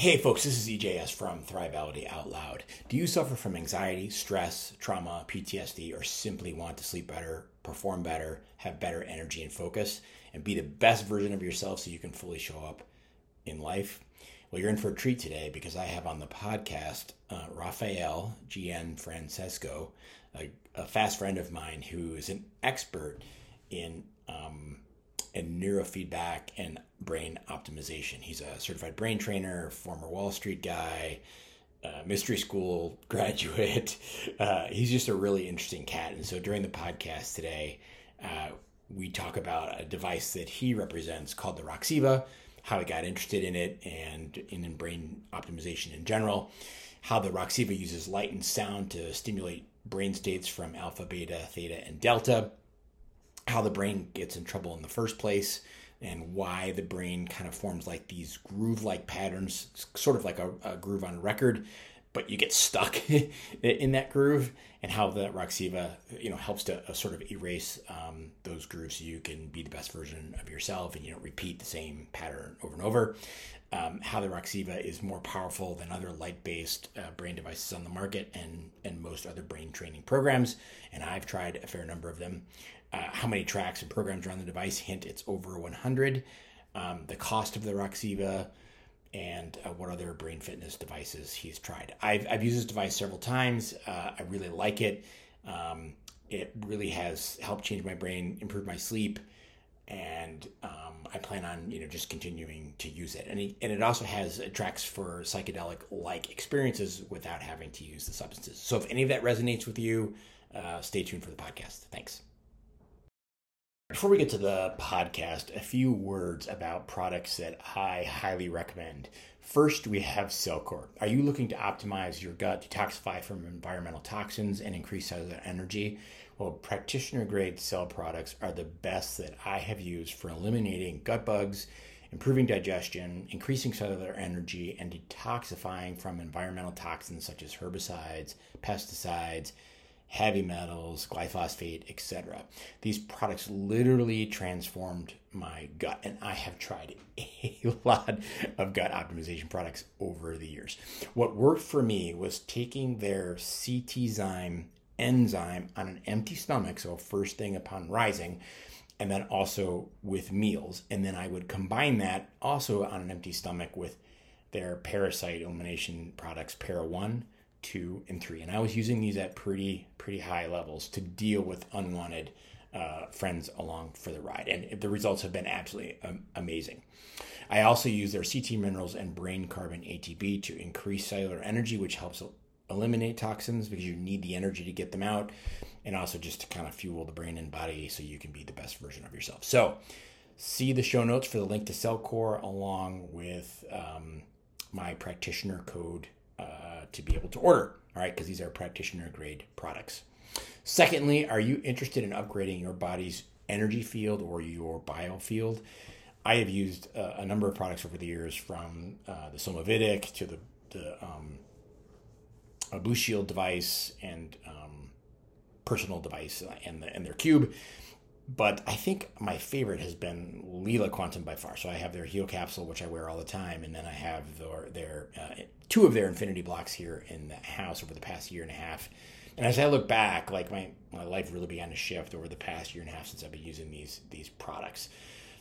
Hey folks, this is EJS from Thrivality Out Loud. Do you suffer from anxiety, stress, trauma, PTSD, or simply want to sleep better, perform better, have better energy and focus, and be the best version of yourself so you can fully show up in life? Well, you're in for a treat today because I have on the podcast Rafael Gianfrancesco, a fast friend of mine who is an expert in neurofeedback and brain optimization. He's a certified brain trainer, former Wall Street guy, mystery school graduate. He's just a really interesting cat. And so during the podcast today, we talk about a device that he represents called the Roxiva, how he got interested in it and in brain optimization in general, how the Roxiva uses light and sound to stimulate brain states from alpha, beta, theta, and delta, how the brain gets in trouble in the first place, and why the brain kind of forms like these groove-like patterns, sort of like a groove on record, but you get stuck in that groove, and how the Roxiva, helps to sort of erase those grooves so you can be the best version of yourself and you don't repeat the same pattern over and over. How the Roxiva is more powerful than other light-based brain devices on the market and most other brain training programs, and I've tried a fair number of them. How many tracks and programs are on the device? Hint, it's over 100. The cost of the Roxiva, and what other brain fitness devices he's tried. I've used this device several times. I really like it. It really has helped change my brain, improve my sleep, and I plan on just continuing to use it. And it also has tracks for psychedelic-like experiences without having to use the substances. So if any of that resonates with you, stay tuned for the podcast. Thanks. Before we get to the podcast, a few words about products that I highly recommend. First, we have CellCore. Are you looking to optimize your gut, detoxify from environmental toxins, and increase cellular energy? Well, practitioner-grade cell products are the best that I have used for eliminating gut bugs, improving digestion, increasing cellular energy, and detoxifying from environmental toxins such as herbicides, pesticides, heavy metals, glyphosate, etc. These products literally transformed my gut, and I have tried a lot of gut optimization products over the years. What worked for me was taking their CT-zyme enzyme on an empty stomach, so first thing upon rising, and then also with meals. And then I would combine that also on an empty stomach with their parasite elimination products, ParaOne, 2, and 3, and I was using these at pretty high levels to deal with unwanted friends along for the ride, and the results have been absolutely amazing. I also use their CT minerals and brain carbon ATB to increase cellular energy, which helps eliminate toxins because you need the energy to get them out, and also just to kind of fuel the brain and body so you can be the best version of yourself. So see the show notes for the link to CellCore along with my practitioner code to be able to order, all right, because these are practitioner-grade products. Secondly, are you interested in upgrading your body's energy field or your biofield? I have used a number of products over the years, from the Somavedic to the Blue Shield device and personal device and their cube. But I think my favorite has been Leela Quantum by far. So I have their Heel Capsule, which I wear all the time, and then I have their two of their Infinity Blocks here in the house over the past year and a half. And as I look back, like my life really began to shift over the past year and a half since I've been using these products.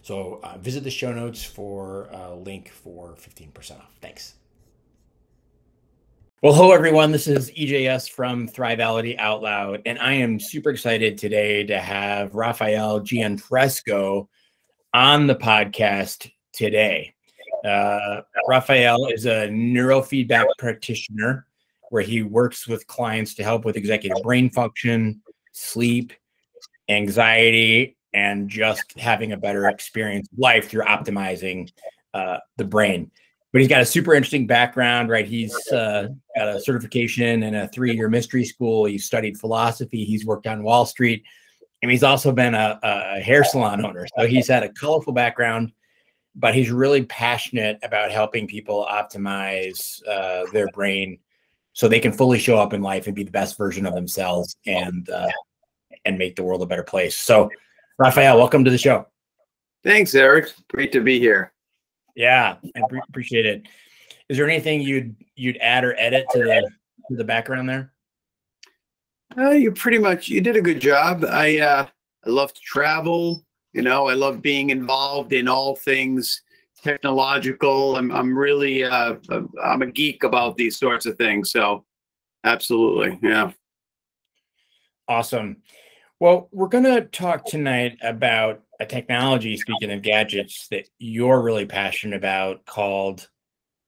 So visit the show notes for a link for 15% off. Thanks. Well, hello, everyone. This is EJS from Thrivality Out Loud, and I am super excited today to have Rafael Gianfrancesco on the podcast today. Rafael is a neurofeedback practitioner where he works with clients to help with executive brain function, sleep, anxiety, and just having a better experience of life through optimizing the brain. But he's got a super interesting background, right? He's got a certification in a 3-year mystery school. He studied philosophy. He's worked on Wall Street. And he's also been a hair salon owner. So he's had a colorful background, but he's really passionate about helping people optimize their brain so they can fully show up in life and be the best version of themselves and make the world a better place. So, Rafael, welcome to the show. Thanks, Eric. Great to be here. Yeah, I appreciate it. Is there anything you'd add or edit to the background there? You pretty much, you did a good job. I love to travel. You know, I love being involved in all things technological. I'm really, I'm a geek about these sorts of things. So absolutely. Yeah. Awesome. Well, we're going to talk tonight about a technology, speaking of gadgets, that you're really passionate about called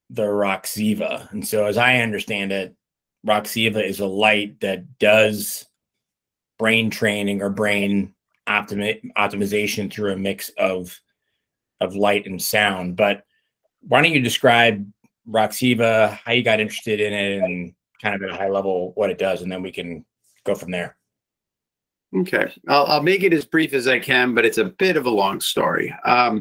the Roxiva. And so as I understand it, Roxiva is a light that does brain training or brain optimization through a mix of light and sound. But why don't you describe Roxiva, how you got interested in it, and kind of at a high level what it does, and then we can go from there. Okay. I'll make it as brief as I can, but it's a bit of a long story. Yeah.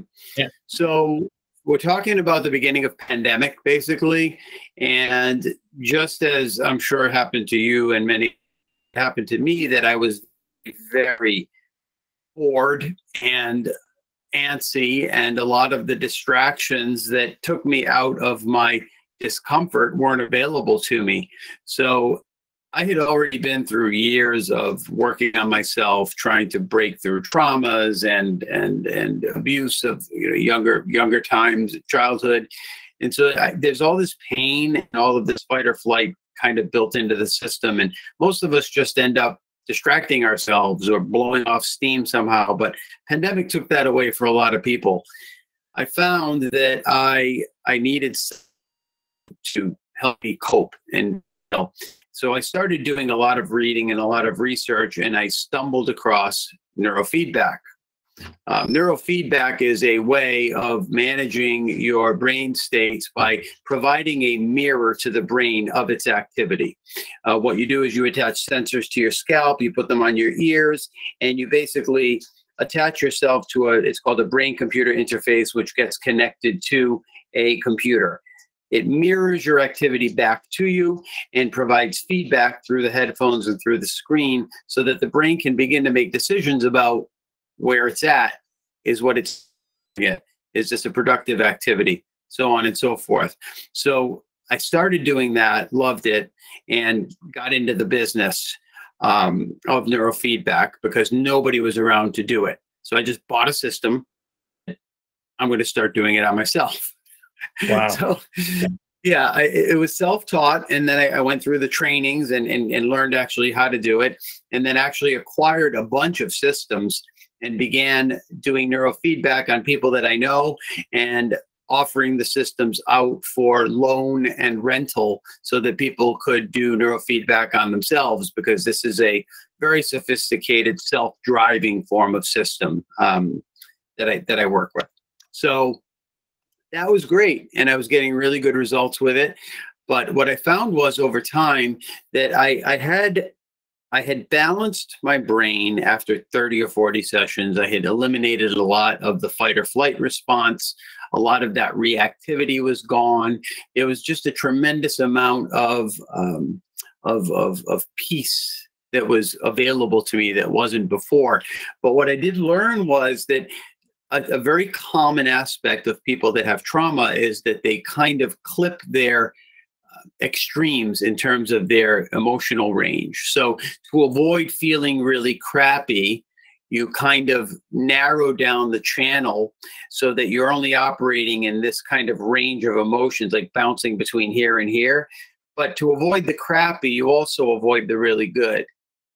So we're talking about the beginning of pandemic, basically. And just as I'm sure happened to you and many happened to me, that I was very bored and antsy, and a lot of the distractions that took me out of my discomfort weren't available to me. So I had already been through years of working on myself, trying to break through traumas and abuse of, you know, younger times, childhood, and so there's all this pain and all of this fight or flight kind of built into the system, and most of us just end up distracting ourselves or blowing off steam somehow. But pandemic took that away for a lot of people. I found that I needed to help me cope, and you know, so I started doing a lot of reading and a lot of research, and I stumbled across neurofeedback. Neurofeedback is a way of managing your brain states by providing a mirror to the brain of its activity. What you do is you attach sensors to your scalp, you put them on your ears, and you basically attach yourself to it's called a brain-computer interface, which gets connected to a computer. It mirrors your activity back to you and provides feedback through the headphones and through the screen so that the brain can begin to make decisions about where it's at, is what it's at, is this a productive activity, so on and so forth. So I started doing that, loved it, and got into the business of neurofeedback because nobody was around to do it. So I just bought a system. I'm going to start doing it on myself. Wow. So, yeah, it was self-taught, and then I went through the trainings and learned actually how to do it, and then actually acquired a bunch of systems and began doing neurofeedback on people that I know and offering the systems out for loan and rental so that people could do neurofeedback on themselves, because this is a very sophisticated self-driving form of system that I work with. So that was great, and I was getting really good results with it. But what I found was over time that I had balanced my brain after 30 or 40 sessions. I had eliminated a lot of the fight or flight response. A lot of that reactivity was gone. It was just a tremendous amount of peace that was available to me that wasn't before. But what I did learn was that a very common aspect of people that have trauma is that they kind of clip their extremes in terms of their emotional range. So to avoid feeling really crappy, you kind of narrow down the channel so that you're only operating in this kind of range of emotions, like bouncing between here and here. But to avoid the crappy, you also avoid the really good.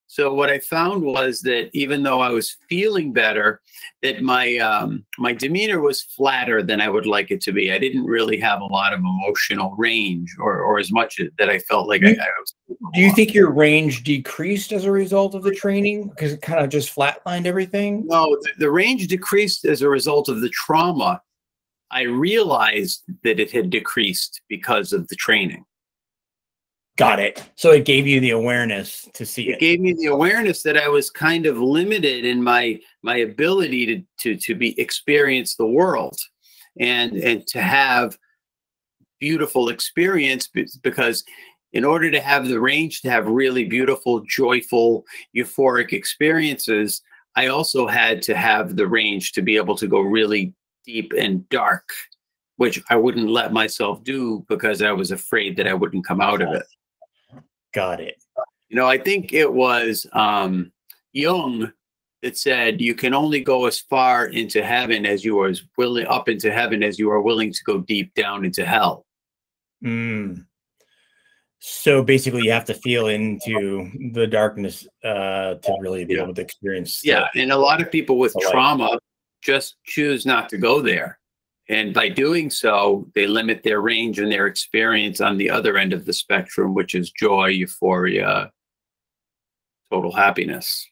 So what I found was that even though I was feeling better, that my demeanor was flatter than I would like it to be. I didn't really have a lot of emotional range, or as much that I felt like I was. Do you think your range decreased as a result of the training because it kind of just flatlined everything? No, the range decreased as a result of the trauma. I realized that it had decreased because of the training. Got it. So it gave you the awareness to see it. It gave me the awareness that I was kind of limited in my ability to experience the world and to have beautiful experience, because in order to have the range to have really beautiful, joyful, euphoric experiences, I also had to have the range to be able to go really deep and dark which I wouldn't let myself do because I was afraid that I wouldn't come out of it. Got it. You know, I think it was Jung that said, you can only go as far into heaven as you are as willing, up into heaven as you are willing to go deep down into hell. Mm. So basically you have to feel into the darkness to really be able to experience. Yeah. And a lot of people with trauma just choose not to go there. And by doing so, they limit their range and their experience on the other end of the spectrum, which is joy, euphoria, total happiness.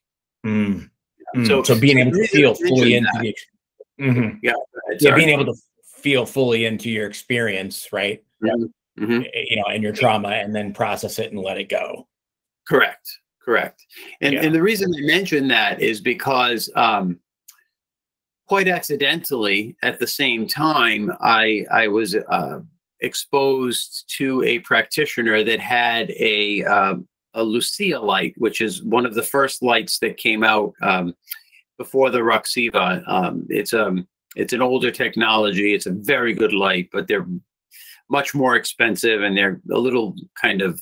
Mm. Yeah. So being able to feel fully into the experience. Mm-hmm. Yeah, being able to feel fully into your experience, right? Mm-hmm. Mm-hmm. You know, and your trauma, and then process it and let it go. Correct. And the reason I mention that is because quite accidentally, at the same time, I was exposed to a practitioner that had a Lucia light, which is one of the first lights that came out before the Roxiva. It's an older technology. It's a very good light, but they're much more expensive and they're a little kind of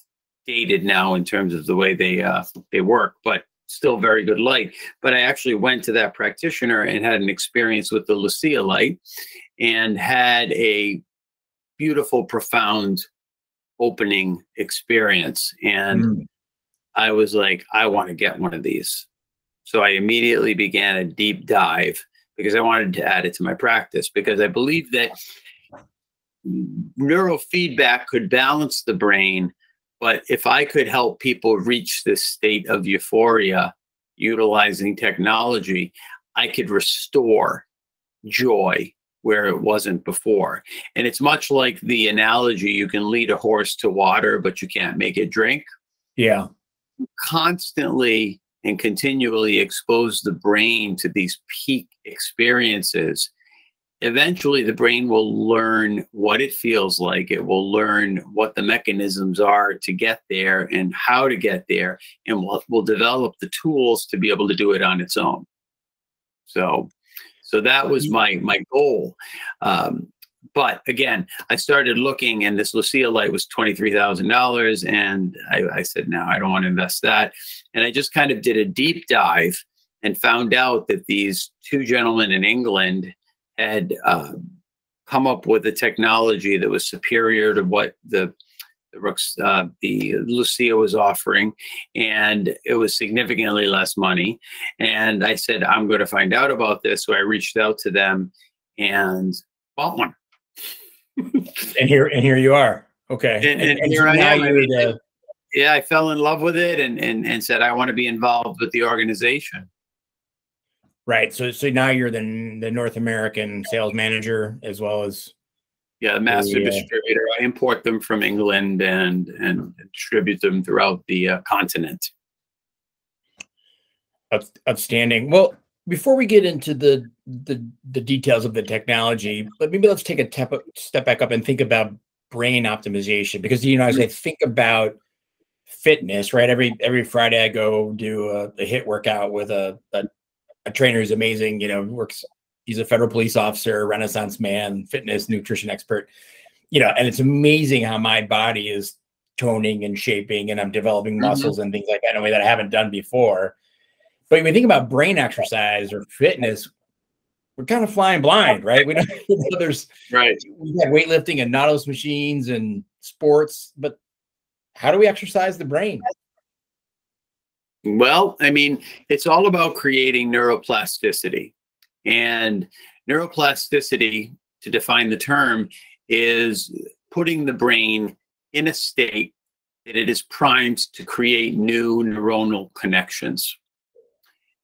dated now in terms of the way they work, but still very good light. But I actually went to that practitioner and had an experience with the Lucia light and had a beautiful, profound opening experience. And I was like, I want to get one of these. So I immediately began a deep dive because I wanted to add it to my practice, because I believe that neurofeedback could balance the brain. But if I could help people reach this state of euphoria utilizing technology, I could restore joy where it wasn't before. And it's much like the analogy, you can lead a horse to water, but you can't make it drink. Yeah. Constantly and continually expose the brain to these peak experiences. Eventually, the brain will learn what it feels like. It will learn what the mechanisms are to get there and how to get there, and will develop the tools to be able to do it on its own. So that was my goal. But again, I started looking, and this Lucia light was $23,000, and I said, no, I don't want to invest that. And I just kind of did a deep dive and found out that these two gentlemen in England had come up with a technology that was superior to what the Lucia was offering, and it was significantly less money. And I said, I'm going to find out about this. So I reached out to them and bought one. and here you are. Okay. And here I am. I fell in love with it and said, I want to be involved with the organization. Right. So now you're the North American sales manager as well as. Yeah, master distributor. I import them from England and distribute them throughout the continent. Outstanding. Well, before we get into the details of the technology, but maybe let's take a step back up and think about brain optimization, because, you know, as I think about fitness, right? Every Friday I go do a HIIT workout with a trainer who's amazing, you know, works. He's a federal police officer, Renaissance man, fitness, nutrition expert, you know, and it's amazing how my body is toning and shaping, and I'm developing muscles and things like that in a way that I haven't done before. But when you think about brain exercise or fitness, we're kind of flying blind, right? We don't, you know, we have weightlifting and Nautilus machines and sports, but how do we exercise the brain? Well, I mean, it's all about creating neuroplasticity. And neuroplasticity, to define the term, is putting the brain in a state that it is primed to create new neuronal connections.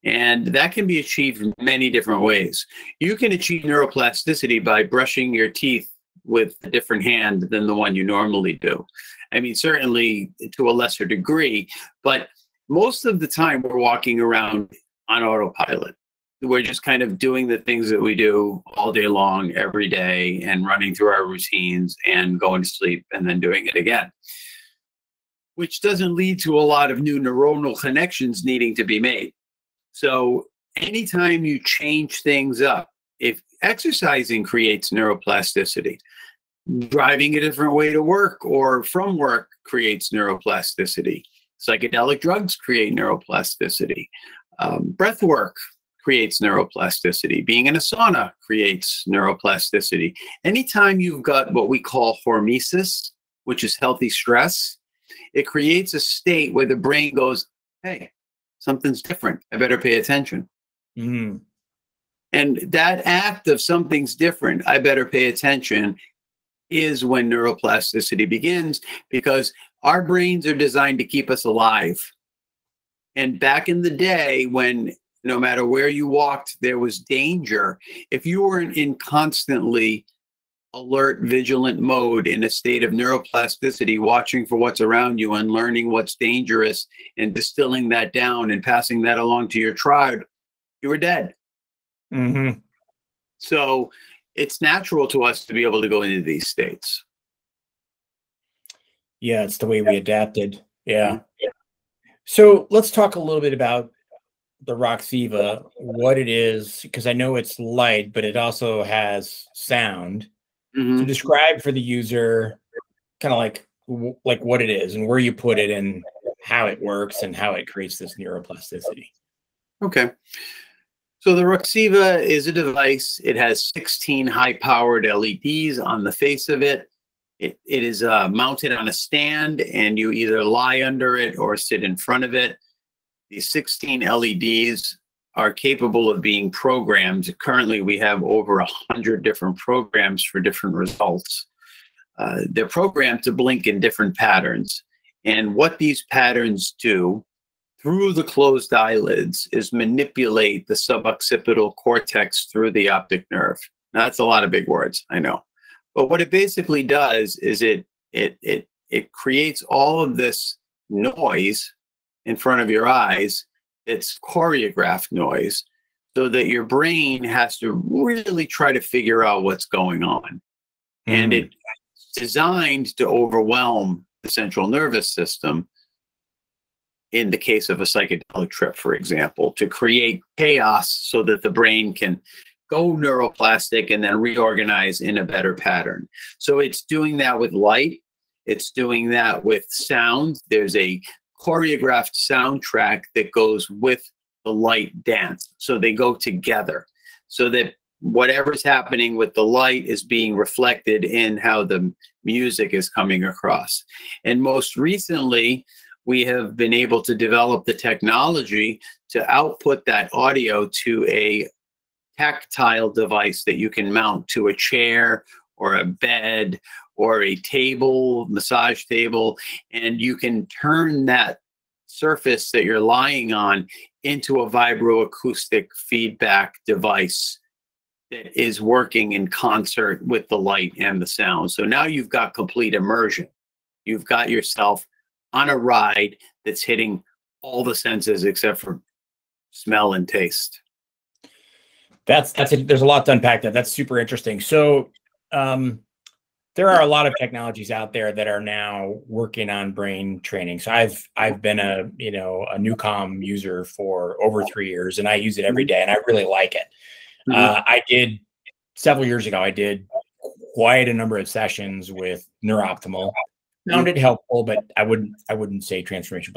And that can be achieved in many different ways. You can achieve neuroplasticity by brushing your teeth with a different hand than the one you normally do. I mean, certainly to a lesser degree, but most of the time we're walking around on autopilot. We're just kind of doing the things that we do all day long, every day, and running through our routines and going to sleep and then doing it again, which doesn't lead to a lot of new neuronal connections needing to be made. So anytime you change things up, if exercising creates neuroplasticity, driving a different way to work or from work creates neuroplasticity. Psychedelic drugs create neuroplasticity. Breath work creates neuroplasticity. Being in a sauna creates neuroplasticity. Anytime you've got what we call hormesis, which is healthy stress, it creates a state where the brain goes, hey, something's different. I better pay attention. Mm-hmm. And that act of something's different, I better pay attention, is when neuroplasticity begins, because our brains are designed to keep us alive. And back in the day when no matter where you walked, there was danger, if you weren't in constantly alert, vigilant mode in a state of neuroplasticity, watching for what's around you and learning what's dangerous and distilling that down and passing that along to your tribe, you were dead. Mm-hmm. So it's natural to us to be able to go into these states. Yeah, it's the way we adapted. Yeah. So let's talk a little bit about the Roxiva, what it is, because I know it's light, but it also has sound. Mm-hmm. So describe for the user kind of like what it is and where you put it and how it works and how it creates this neuroplasticity. Okay. So the Roxiva is a device. It has 16 high-powered LEDs on the face of it. It is mounted on a stand, and you either lie under it or sit in front of it. These 16 LEDs are capable of being programmed. Currently, we have over 100 different programs for different results. They're programmed to blink in different patterns. And what these patterns do through the closed eyelids is manipulate the suboccipital cortex through the optic nerve. Now, that's a lot of big words, I know. But what it basically does is it creates all of this noise in front of your eyes. It's choreographed noise so that your brain has to really try to figure out what's going on. Mm. And it's designed to overwhelm the central nervous system in the case of a psychedelic trip, for example, to create chaos so that the brain can go neuroplastic and then reorganize in a better pattern. So it's doing that with light. It's doing that with sound. There's a choreographed soundtrack that goes with the light dance. So they go together so that whatever's happening with the light is being reflected in how the music is coming across. And most recently, we have been able to develop the technology to output that audio to a tactile device that you can mount to a chair or a bed or a table, massage table, and you can turn that surface that you're lying on into a vibroacoustic feedback device that is working in concert with the light and the sound. So now you've got complete immersion. You've got yourself on a ride that's hitting all the senses except for smell and taste. That's it. There's a lot to unpack that. That's super interesting. So there are a lot of technologies out there that are now working on brain training. So I've been a Newcom user for over 3 years, and I use it every day, and I really like it. Mm-hmm. Several years ago, I did quite a number of sessions with NeuroOptimal. Sounded helpful, but I wouldn't say transformation,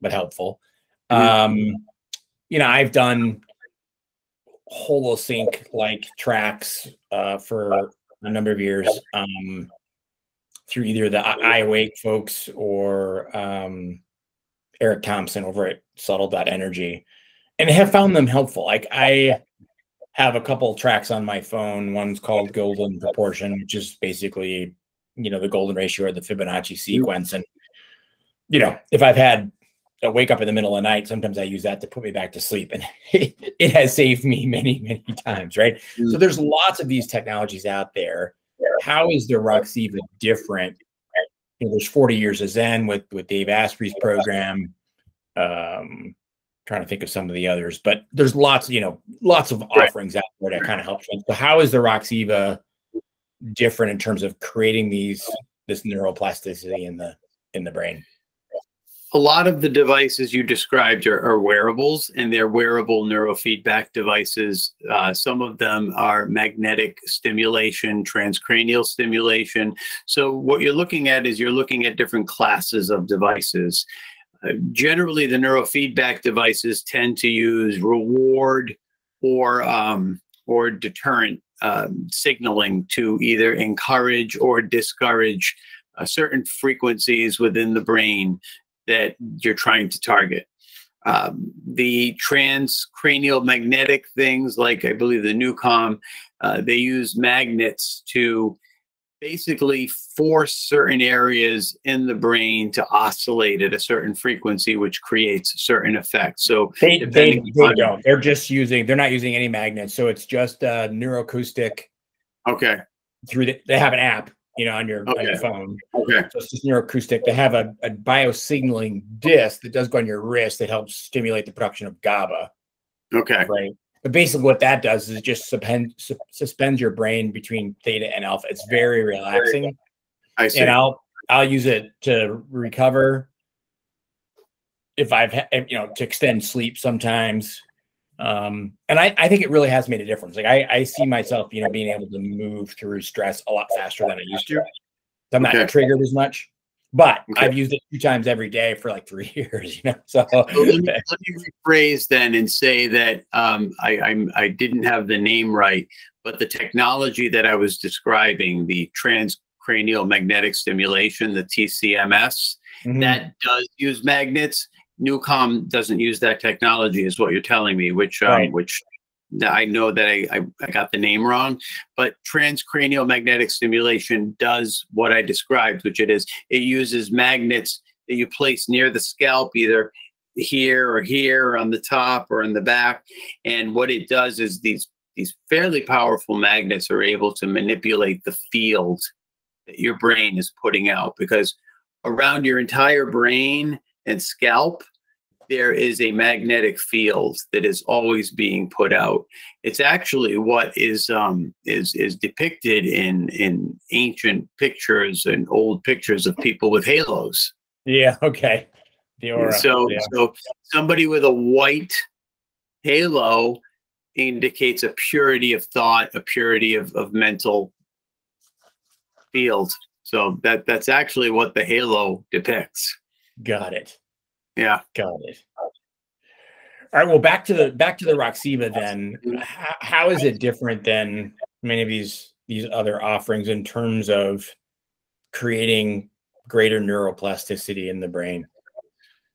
but helpful. Mm-hmm. I've done Holosync like tracks for a number of years through either the I Awake folks or Eric Thompson over at subtle.energy, and I have found them helpful. Like I have a couple tracks on my phone. One's called Golden Proportion, which is basically the golden ratio or the Fibonacci sequence. And if I've had a wake up in the middle of the night, sometimes I use that to put me back to sleep, and it has saved me many, many times. Right. Mm-hmm. So there's lots of these technologies out there. How is the Roxiva different? There's 40 years of Zen with Dave Asprey's program. Trying to think of some of the others, but there's lots of offerings out there that kind of help. So how is the Roxiva different in terms of creating this neuroplasticity in the brain? a lot of the devices you described are wearables, and they're wearable neurofeedback devices. Some of them are magnetic stimulation, transcranial stimulation. So what you're looking at is you're looking at different classes of devices. Generally, the neurofeedback devices tend to use reward or deterrent signaling to either encourage or discourage certain frequencies within the brain that you're trying to target. The transcranial magnetic things, like I believe the Newcom, they use magnets to basically force certain areas in the brain to oscillate at a certain frequency, which creates certain effects. So they don't. They're just using. They're not using any magnets. So it's just neuroacoustic. Okay. They have an app, you know, on your phone. Okay. So it's just neuroacoustic. They have a biosignaling disc that does go on your wrist that helps stimulate the production of GABA. Okay. Right. But basically what that does is it just suspends your brain between theta and alpha. It's very relaxing. I see. And I'll use it to recover if I've, you know, to extend sleep sometimes. And I think it really has made a difference. Like I see myself, you know, being able to move through stress a lot faster than I used to. I'm not triggered as much. But I've used it 2 times every day for like 3 years, you know. So let me rephrase then and say that I didn't have the name right, but the technology that I was describing, the transcranial magnetic stimulation, the TCMS, that does use magnets. Newcom doesn't use that technology, is what you're telling me, which which I know that I got the name wrong, but transcranial magnetic stimulation does what I described, which it is. It uses magnets that you place near the scalp, either here or on the top or in the back. And what it does is these fairly powerful magnets are able to manipulate the field that your brain is putting out, because around your entire brain and scalp, there is a magnetic field that is always being put out. It's actually what is depicted in ancient pictures and old pictures of people with halos. Yeah. Okay. The aura. So, so somebody with a white halo indicates a purity of thought, a purity of mental field. So that's actually what the halo depicts. Got it. Yeah, got it. All right. Well, back to the Roxiva then. How is it different than many of these other offerings in terms of creating greater neuroplasticity in the brain?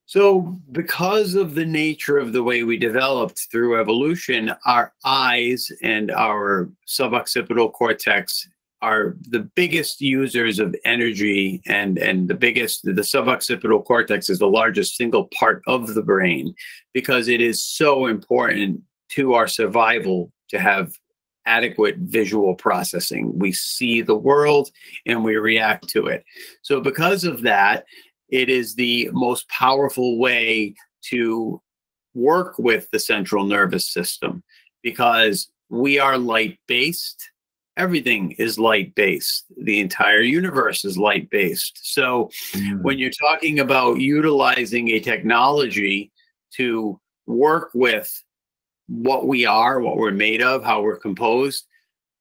So, because of the nature of the way we developed through evolution, our eyes and our suboccipital cortex are the biggest users of energy, and the suboccipital cortex is the largest single part of the brain, because it is so important to our survival to have adequate visual processing. We see the world and we react to it. So because of that, it is the most powerful way to work with the central nervous system, because we are light-based. Everything is light-based. The entire universe is light-based. So when you're talking about utilizing a technology to work with what we are, what we're made of, how we're composed,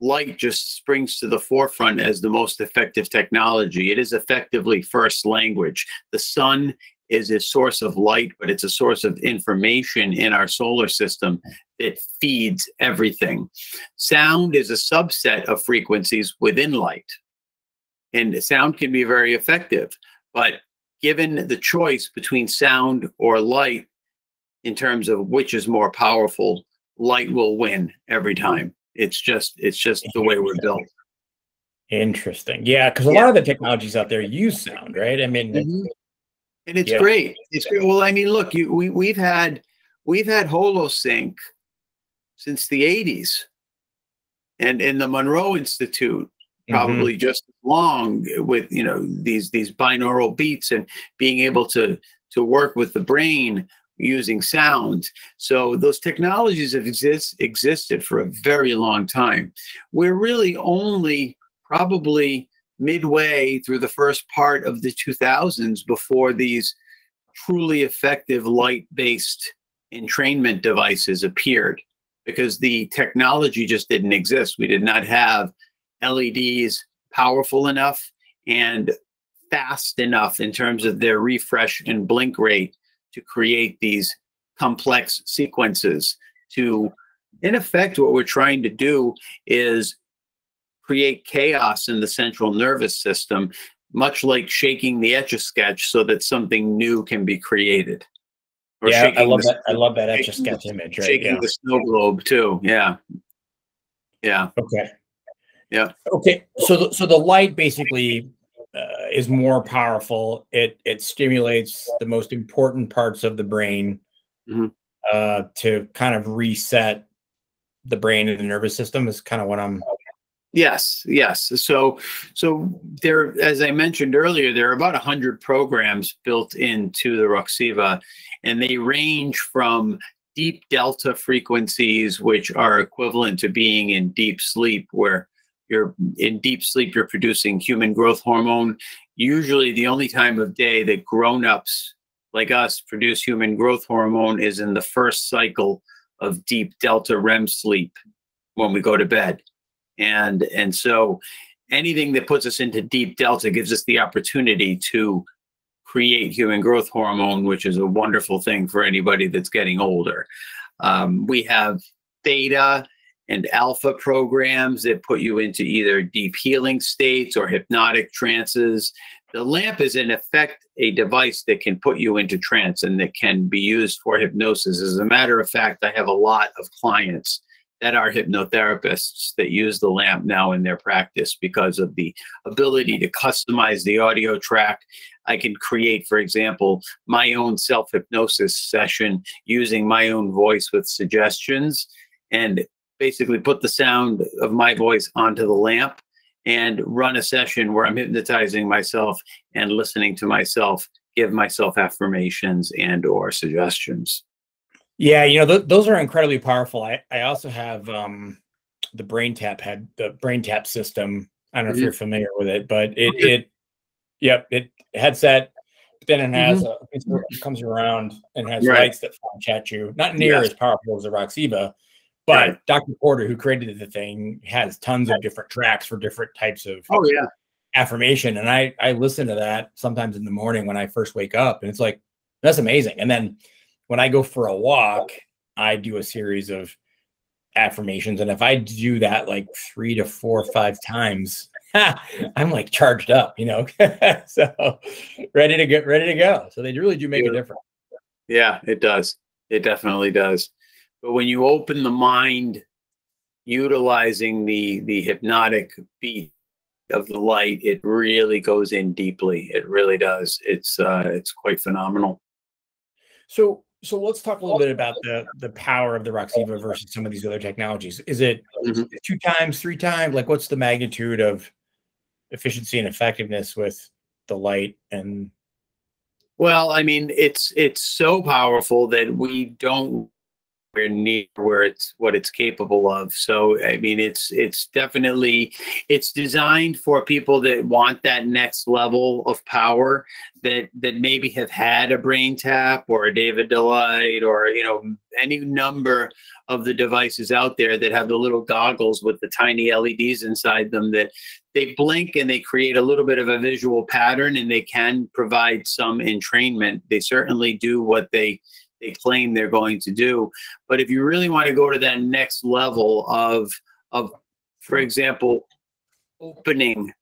light just springs to the forefront as the most effective technology. It is effectively first language. The sun is a source of light, but it's a source of information in our solar system that feeds everything. Sound is a subset of frequencies within light, and sound can be very effective, but given the choice between sound or light in terms of which is more powerful, light will win every time. It's just the way we're built. Interesting. Yeah, because a lot of the technologies out there use sound, right? I mean, and it's great. It's great. Well, I mean, look, we've had Holosync since the 80s, and in the Monroe Institute, probably just as long, with, you know, these binaural beats and being able to work with the brain using sound. So those technologies have existed for a very long time. We're really only probably midway through the first part of the 2000s before these truly effective light-based entrainment devices appeared, because the technology just didn't exist. We did not have LEDs powerful enough and fast enough in terms of their refresh and blink rate to create these complex sequences. To, in effect, what we're trying to do is create chaos in the central nervous system, much like shaking the Etch-a-Sketch so that something new can be created. Or yeah, I love that. I love that Etch-a-Sketch image. Right? Shaking the snow globe too. Yeah. Yeah. Okay. Yeah. Okay. So the light basically is more powerful. It stimulates the most important parts of the brain, mm-hmm, to kind of reset the brain and the nervous system. Is kind of what I'm. Yes. Yes. So there, as I mentioned earlier, there are about 100 programs built into the Roxiva, and they range from deep delta frequencies, which are equivalent to being in deep sleep, where you're in deep sleep, you're producing human growth hormone. Usually the only time of day that grown-ups like us produce human growth hormone is in the first cycle of deep delta REM sleep when we go to bed. And so anything that puts us into deep delta gives us the opportunity to create human growth hormone, which is a wonderful thing for anybody that's getting older. We have theta and alpha programs that put you into either deep healing states or hypnotic trances. The lamp is, in effect, a device that can put you into trance and that can be used for hypnosis. As a matter of fact, I have a lot of clients that are hypnotherapists that use the lamp now in their practice because of the ability to customize the audio track. I can create, for example, my own self-hypnosis session using my own voice with suggestions, and basically put the sound of my voice onto the lamp and run a session where I'm hypnotizing myself and listening to myself, give myself affirmations and or suggestions. Yeah, you know, those are incredibly powerful. I also have the BrainTap system. I don't know, mm-hmm, if you're familiar with it, but it headset, but then it has, mm-hmm, it comes around and has lights that flash at you. Not near as powerful as the Roxiva, but Dr. Porter, who created the thing, has tons of different tracks for different types of affirmation. And I listen to that sometimes in the morning when I first wake up, and it's like, that's amazing. And then when I go for a walk, I do a series of affirmations. And if I do that like 3 to 4 or 5 times, I'm like charged up, you know, so ready to go. So they really do make a difference. Yeah, it does. It definitely does. But when you open the mind, utilizing the hypnotic beat of the light, it really goes in deeply. It really does. It's quite phenomenal. So let's talk a little bit about the power of the Roxiva versus some of these other technologies. Is it, mm-hmm, 2 times, 3 times? Like, what's the magnitude of efficiency and effectiveness with the light? And well, I mean, it's so powerful that we don't near where it's what it's capable of. So I mean, it's definitely, it's designed for people that want that next level of power, that maybe have had a BrainTap or a David Delight, or, you know, any number of the devices out there that have the little goggles with the tiny LEDs inside them that they blink and they create a little bit of a visual pattern, and they can provide some entrainment. They certainly do what they claim they're going to do. But if you really want to go to that next level of, for example, opening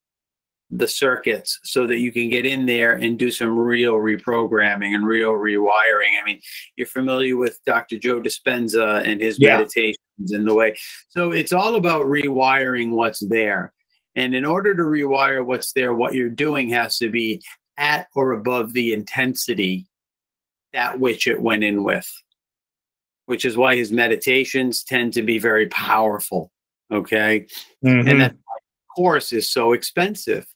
the circuits so that you can get in there and do some real reprogramming and real rewiring. I mean, you're familiar with Dr. Joe Dispenza and his meditations in the way. So it's all about rewiring what's there. And in order to rewire what's there, what you're doing has to be at or above the intensity that which it went in with, which is why his meditations tend to be very powerful. Okay. Mm-hmm. And that course is so expensive,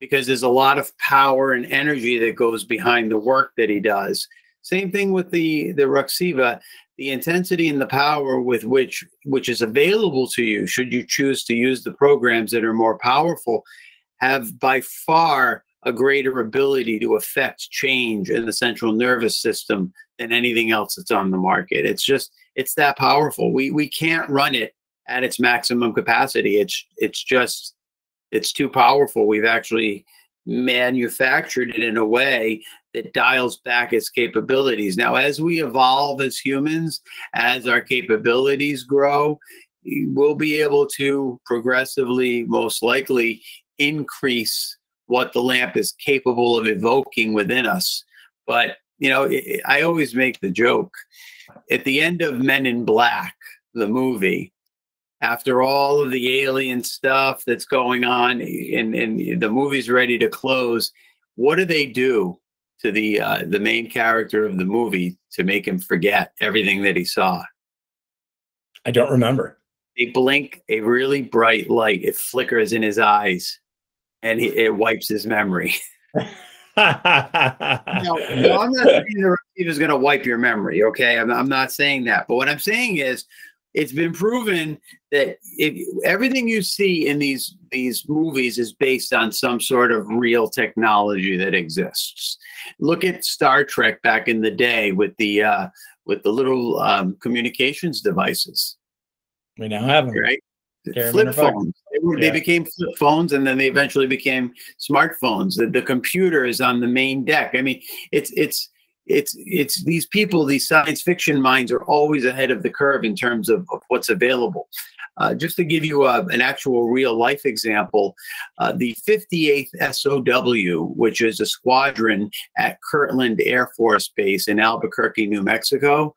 because there's a lot of power and energy that goes behind the work that he does. Same thing with the Roxiva, the intensity and the power with which is available to you, should you choose to use the programs that are more powerful, have by far a greater ability to affect change in the central nervous system than anything else that's on the market. It's just, it's that powerful. We can't run it at its maximum capacity. It's just, it's too powerful. We've actually manufactured it in a way that dials back its capabilities. Now, as we evolve as humans, as our capabilities grow, we'll be able to progressively, most likely, increase what the lamp is capable of evoking within us. But, you know, I always make the joke, at the end of Men in Black, the movie, after all of the alien stuff that's going on and the movie's ready to close, what do they do to the main character of the movie to make him forget everything that he saw? I don't remember. They blink a really bright light. It flickers in his eyes and it wipes his memory. Now, I'm not saying the receiver is going to wipe your memory, okay? I'm not saying that. But what I'm saying is, it's been proven that everything you see in these movies is based on some sort of real technology that exists. Look at Star Trek back in the day with the little communications devices. We now have them. Right? Flip phones. They became flip phones, and then they eventually became smartphones. The computer is on the main deck. I mean, it's these people, these science fiction minds are always ahead of the curve in terms of what's available. Just to give you an actual real life example, the 58th SOW, which is a squadron at Kirtland Air Force Base in Albuquerque, New Mexico,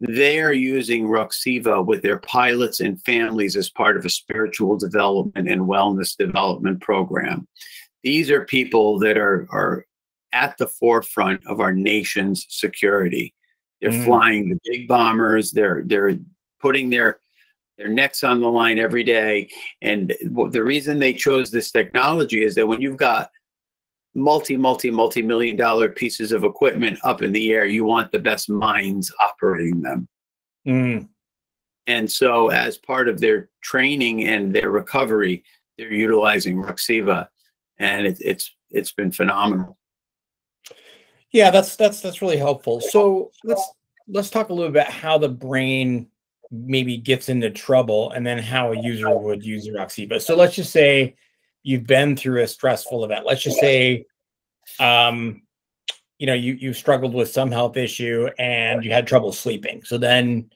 they're using Roxiva with their pilots and families as part of a spiritual development and wellness development program. These are people that are at the forefront of our nation's security. They're flying the big bombers. They're putting their necks on the line every day. And the reason they chose this technology is that when you've got multi-million dollar pieces of equipment up in the air, you want the best minds operating them. And so as part of their training and their recovery, they're utilizing Roxiva, and it's been phenomenal. Yeah, that's really helpful. So let's talk a little bit about how the brain maybe gets into trouble and then how a user would use Roxiva. So let's just say you've been through a stressful event. Let's just say, you've struggled with some health issue and you had trouble sleeping. So then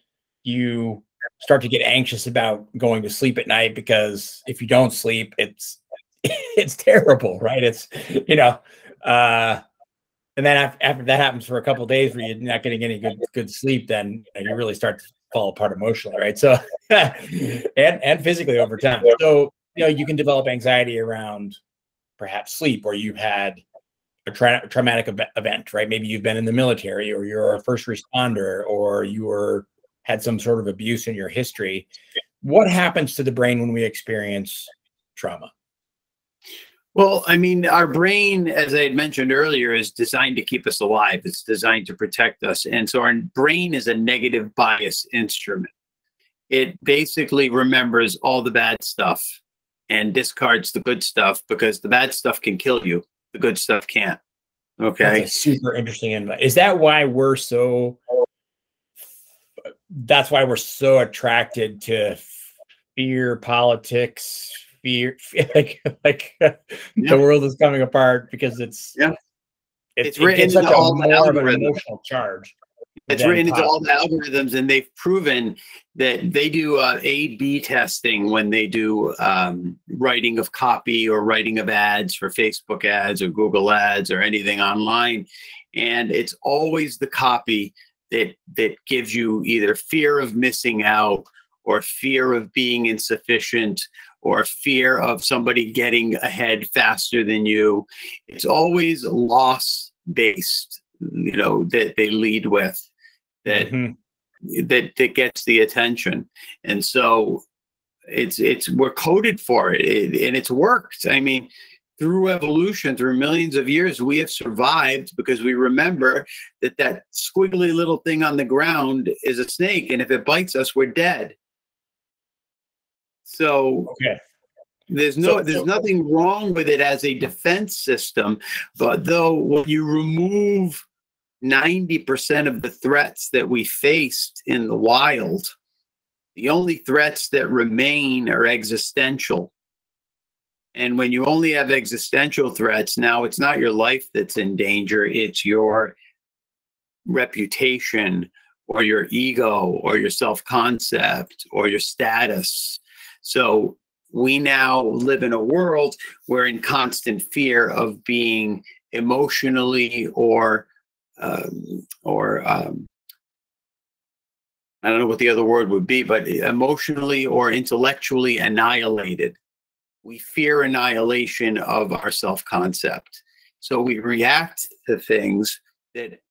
you start to get anxious about going to sleep at night, because if you don't sleep, it's terrible, right? And then after that happens for a couple of days where you're not getting any good sleep, then you really start to fall apart emotionally, right? So and physically over time. So you can develop anxiety around perhaps sleep, or you've had a traumatic event, right? Maybe you've been in the military, or you're a first responder, or you had some sort of abuse in your history. What happens to the brain when we experience trauma? Well, I mean, our brain, as I had mentioned earlier, is designed to keep us alive. It's designed to protect us. And so our brain is a negative bias instrument. It basically remembers all the bad stuff and discards the good stuff, because the bad stuff can kill you. The good stuff can't. Okay. That's a super interesting insight. Is that why we're so attracted to fear, politics, fear, the world is coming apart, because it's written into all the emotional charge. It's written into all the algorithms, and they've proven that they do A/B testing when they do writing of copy or writing of ads for Facebook ads or Google ads or anything online, and it's always the copy that gives you either fear of missing out, or fear of being insufficient, or fear of somebody getting ahead faster than you. It's always loss-based, that they lead with, that gets the attention. And so we're coded for it, and it's worked. I mean, through evolution, through millions of years, we have survived because we remember that squiggly little thing on the ground is a snake, and if it bites us, we're dead. So, okay. There's nothing wrong with it as a defense system, but though when you remove 90% of the threats that we faced in the wild, the only threats that remain are existential. And when you only have existential threats, now it's not your life that's in danger, it's your reputation or your ego or your self-concept or your status. So we now live in a world where in constant fear of being emotionally or I don't know what the other word would be, but emotionally or intellectually annihilated. We fear annihilation of our self-concept. So we react to things that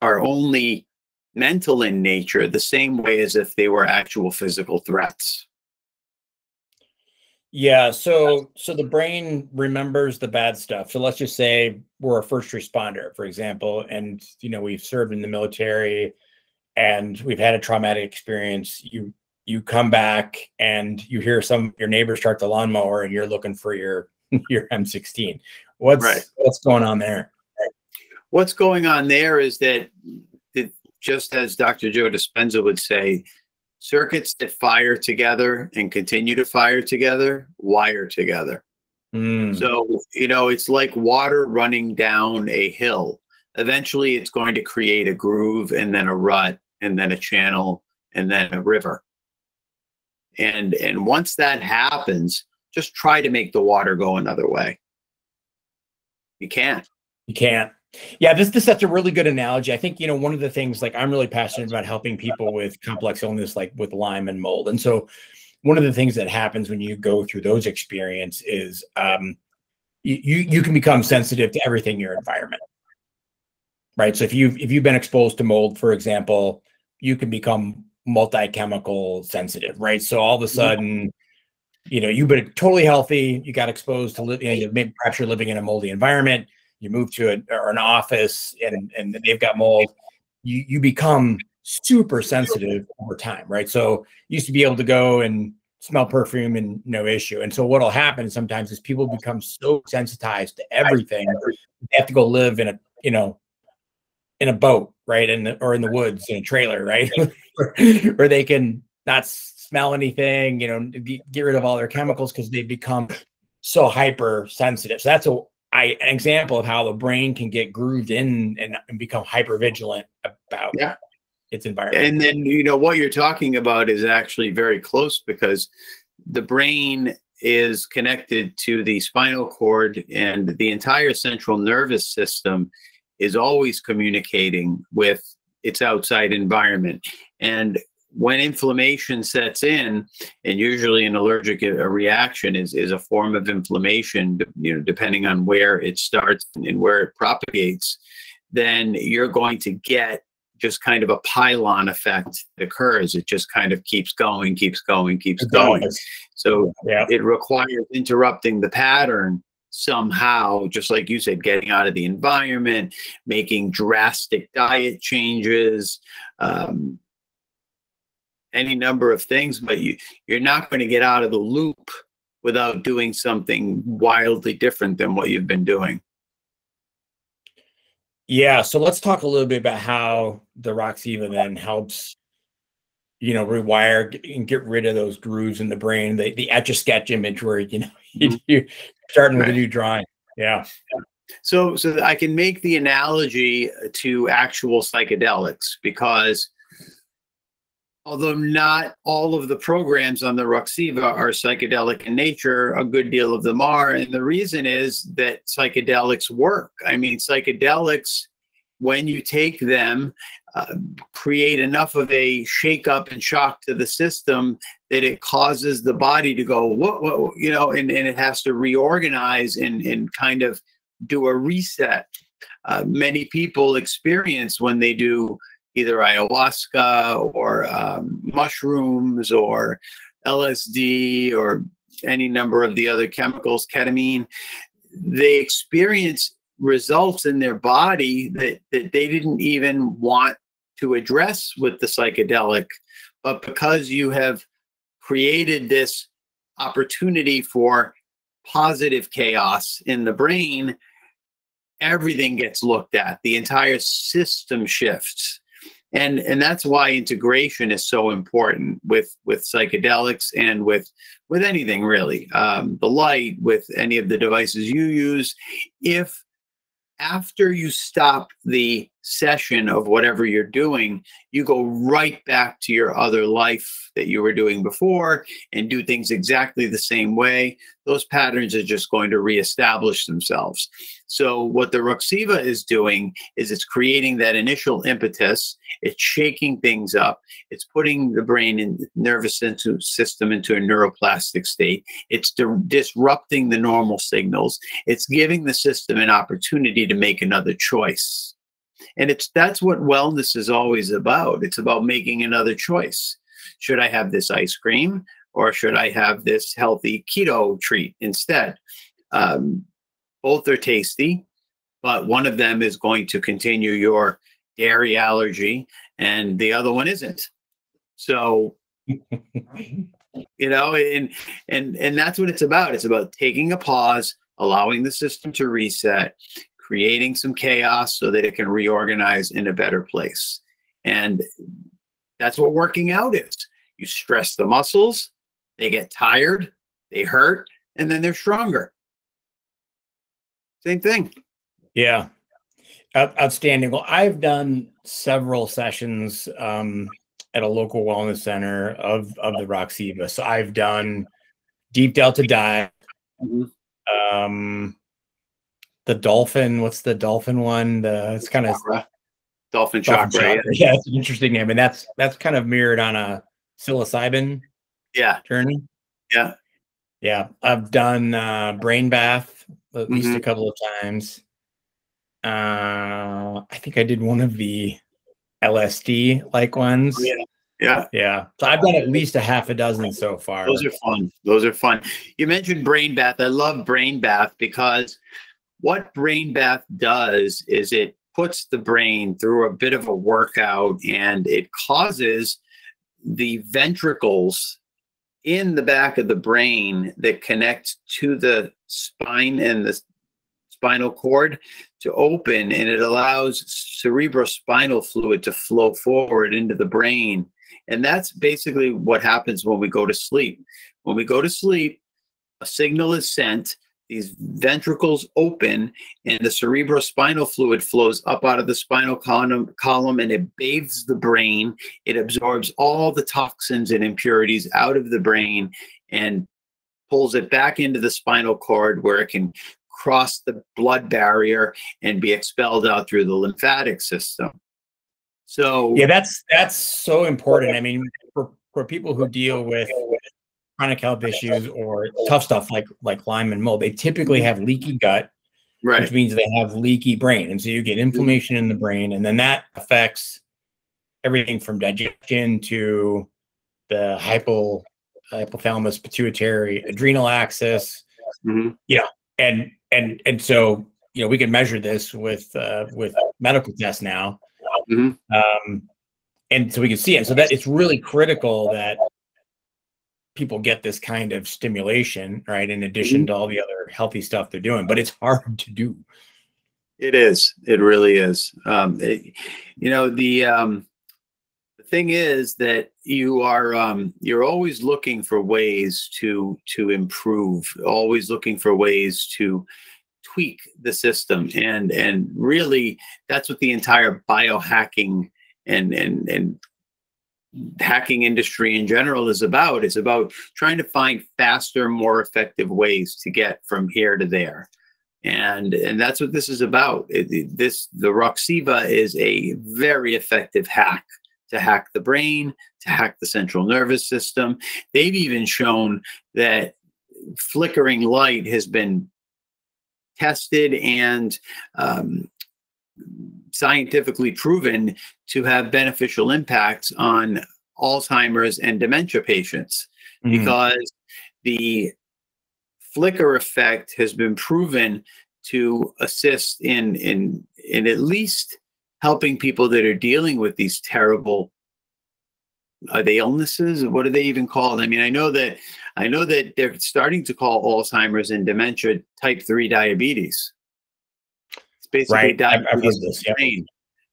are only mental in nature, the same way as if they were actual physical threats. Yeah, so the brain remembers the bad stuff. So let's just say we're a first responder, for example, and we've served in the military and we've had a traumatic experience. You come back and you hear your neighbor start the lawnmower and you're looking for your M16. What's going on there? What's going on there is that, just as Dr. Joe Dispenza would say, circuits that fire together and continue to fire together, wire together. Mm. So, it's like water running down a hill. Eventually it's going to create a groove and then a rut and then a channel and then a river. And once that happens, just try to make the water go another way. You can't. You can't. Yeah, this is such a really good analogy. I think, one of the things, like, I'm really passionate about helping people with complex illness, like with Lyme and mold. And so one of the things that happens when you go through those experiences is you can become sensitive to everything in your environment, right? So if you've been exposed to mold, for example, you can become multi-chemical sensitive, right? So all of a sudden, you've been totally healthy. You got exposed to perhaps you're living in a moldy environment. You move to an office and they've got mold, you become super sensitive over time, right? So you used to be able to go and smell perfume and no issue. And so what'll happen sometimes is people become so sensitized to everything, they have to go live in a boat, right? Or in the woods in a trailer, right? Where they can not smell anything, get rid of all their chemicals because they become so hypersensitive. So that's an example of how the brain can get grooved in and become hypervigilant about its environment. And then, what you're talking about is actually very close, because the brain is connected to the spinal cord, and the entire central nervous system is always communicating with its outside environment. And when inflammation sets in, and usually an allergic reaction is a form of inflammation, depending on where it starts and where it propagates, then you're going to get just kind of a pylon effect that occurs. It just kind of keeps going. So it requires interrupting the pattern somehow, just like you said, getting out of the environment, making drastic diet changes, any number of things, but you're not going to get out of the loop without doing something wildly different than what you've been doing. Yeah. So let's talk a little bit about how the Roxiva then helps, rewire and get rid of those grooves in the brain, the Etch-a-Sketch image where, you're starting with a new drawing. Yeah. So I can make the analogy to actual psychedelics, because although not all of the programs on the Roxiva are psychedelic in nature, a good deal of them are. And the reason is that psychedelics work. I mean, psychedelics, when you take them, create enough of a shakeup and shock to the system that it causes the body to go, whoa, and it has to reorganize and kind of do a reset. Many people experience when they do either ayahuasca or mushrooms or LSD or any number of the other chemicals, ketamine, they experience results in their body that they didn't even want to address with the psychedelic. But because you have created this opportunity for positive chaos in the brain, everything gets looked at. The entire system shifts. And that's why integration is so important with psychedelics and with anything really, the light, with any of the devices you use. If after you stop the session of whatever you're doing, you go right back to your other life that you were doing before and do things exactly the same way, those patterns are just going to reestablish themselves. So what the Roxiva is doing is it's creating that initial impetus, it's shaking things up, it's putting the brain and nervous system into a neuroplastic state, it's disrupting the normal signals, it's giving the system an opportunity to make another choice. And that's what wellness is always about. It's about making another choice. Should I have this ice cream or should I have this healthy keto treat instead? Both are tasty, but one of them is going to continue your dairy allergy and the other one isn't. So, you know, and that's what it's about. It's about taking a pause, allowing the system to reset, creating some chaos so that it can reorganize in a better place. And that's what working out is. You stress the muscles, they get tired, they hurt, and then they're stronger. Same thing. Yeah. Outstanding. Well, I've done several sessions at a local wellness center of the Roxiva. So I've done deep delta dive, the dolphin, what's the dolphin one? It's kind of dolphin chakra. Yeah, it's an interesting name. And that's kind of mirrored on a psilocybin journey. Yeah. Yeah. I've done brain bath at least a couple of times. I think I did one of the LSD like ones. Yeah. Yeah. Yeah. So I've done at least a half a dozen so far. Those are fun. Those are fun. You mentioned brain bath. I love brain bath because what brain bath does is it puts the brain through a bit of a workout and it causes the ventricles in the back of the brain that connect to the spine and the spinal cord to open, and it allows cerebrospinal fluid to flow forward into the brain. And that's basically what happens when we go to sleep. When we go to sleep, a signal is sent. These ventricles open and the cerebrospinal fluid flows up out of the spinal column and it bathes the brain. It absorbs all the toxins and impurities out of the brain and pulls it back into the spinal cord where it can cross the blood barrier and be expelled out through the lymphatic system. So yeah, that's so important. I mean, for people who deal with chronic health issues or tough stuff like Lyme and mold, they typically have leaky gut, right, which means they have leaky brain. And so you get inflammation in the brain, and then that affects everything from digestion to the hypothalamus pituitary adrenal axis. Yeah. And so, you know, we can measure this with medical tests now. And so we can see it. So that it's really critical that people get this kind of stimulation, right, in addition to all the other healthy stuff they're doing, but it's hard to do. It is. It really is. You know, the thing is that you are, you're always looking for ways to improve, always looking for ways to tweak the system. And really that's what the entire biohacking and hacking industry in general is about. It's about trying to find faster, more effective ways to get from here to there. And that's what this is about. The Roxiva is a very effective hack to hack the brain, to hack the central nervous system. They've even shown that flickering light has been tested and scientifically proven to have beneficial impacts on Alzheimer's and dementia patients, because the flicker effect has been proven to assist in at least helping people that are dealing with these terrible are they illnesses? What are they even called? I mean, I know that they're starting to call Alzheimer's and dementia type 3 diabetes. It's basically right. Diabetes in the brain. Yep.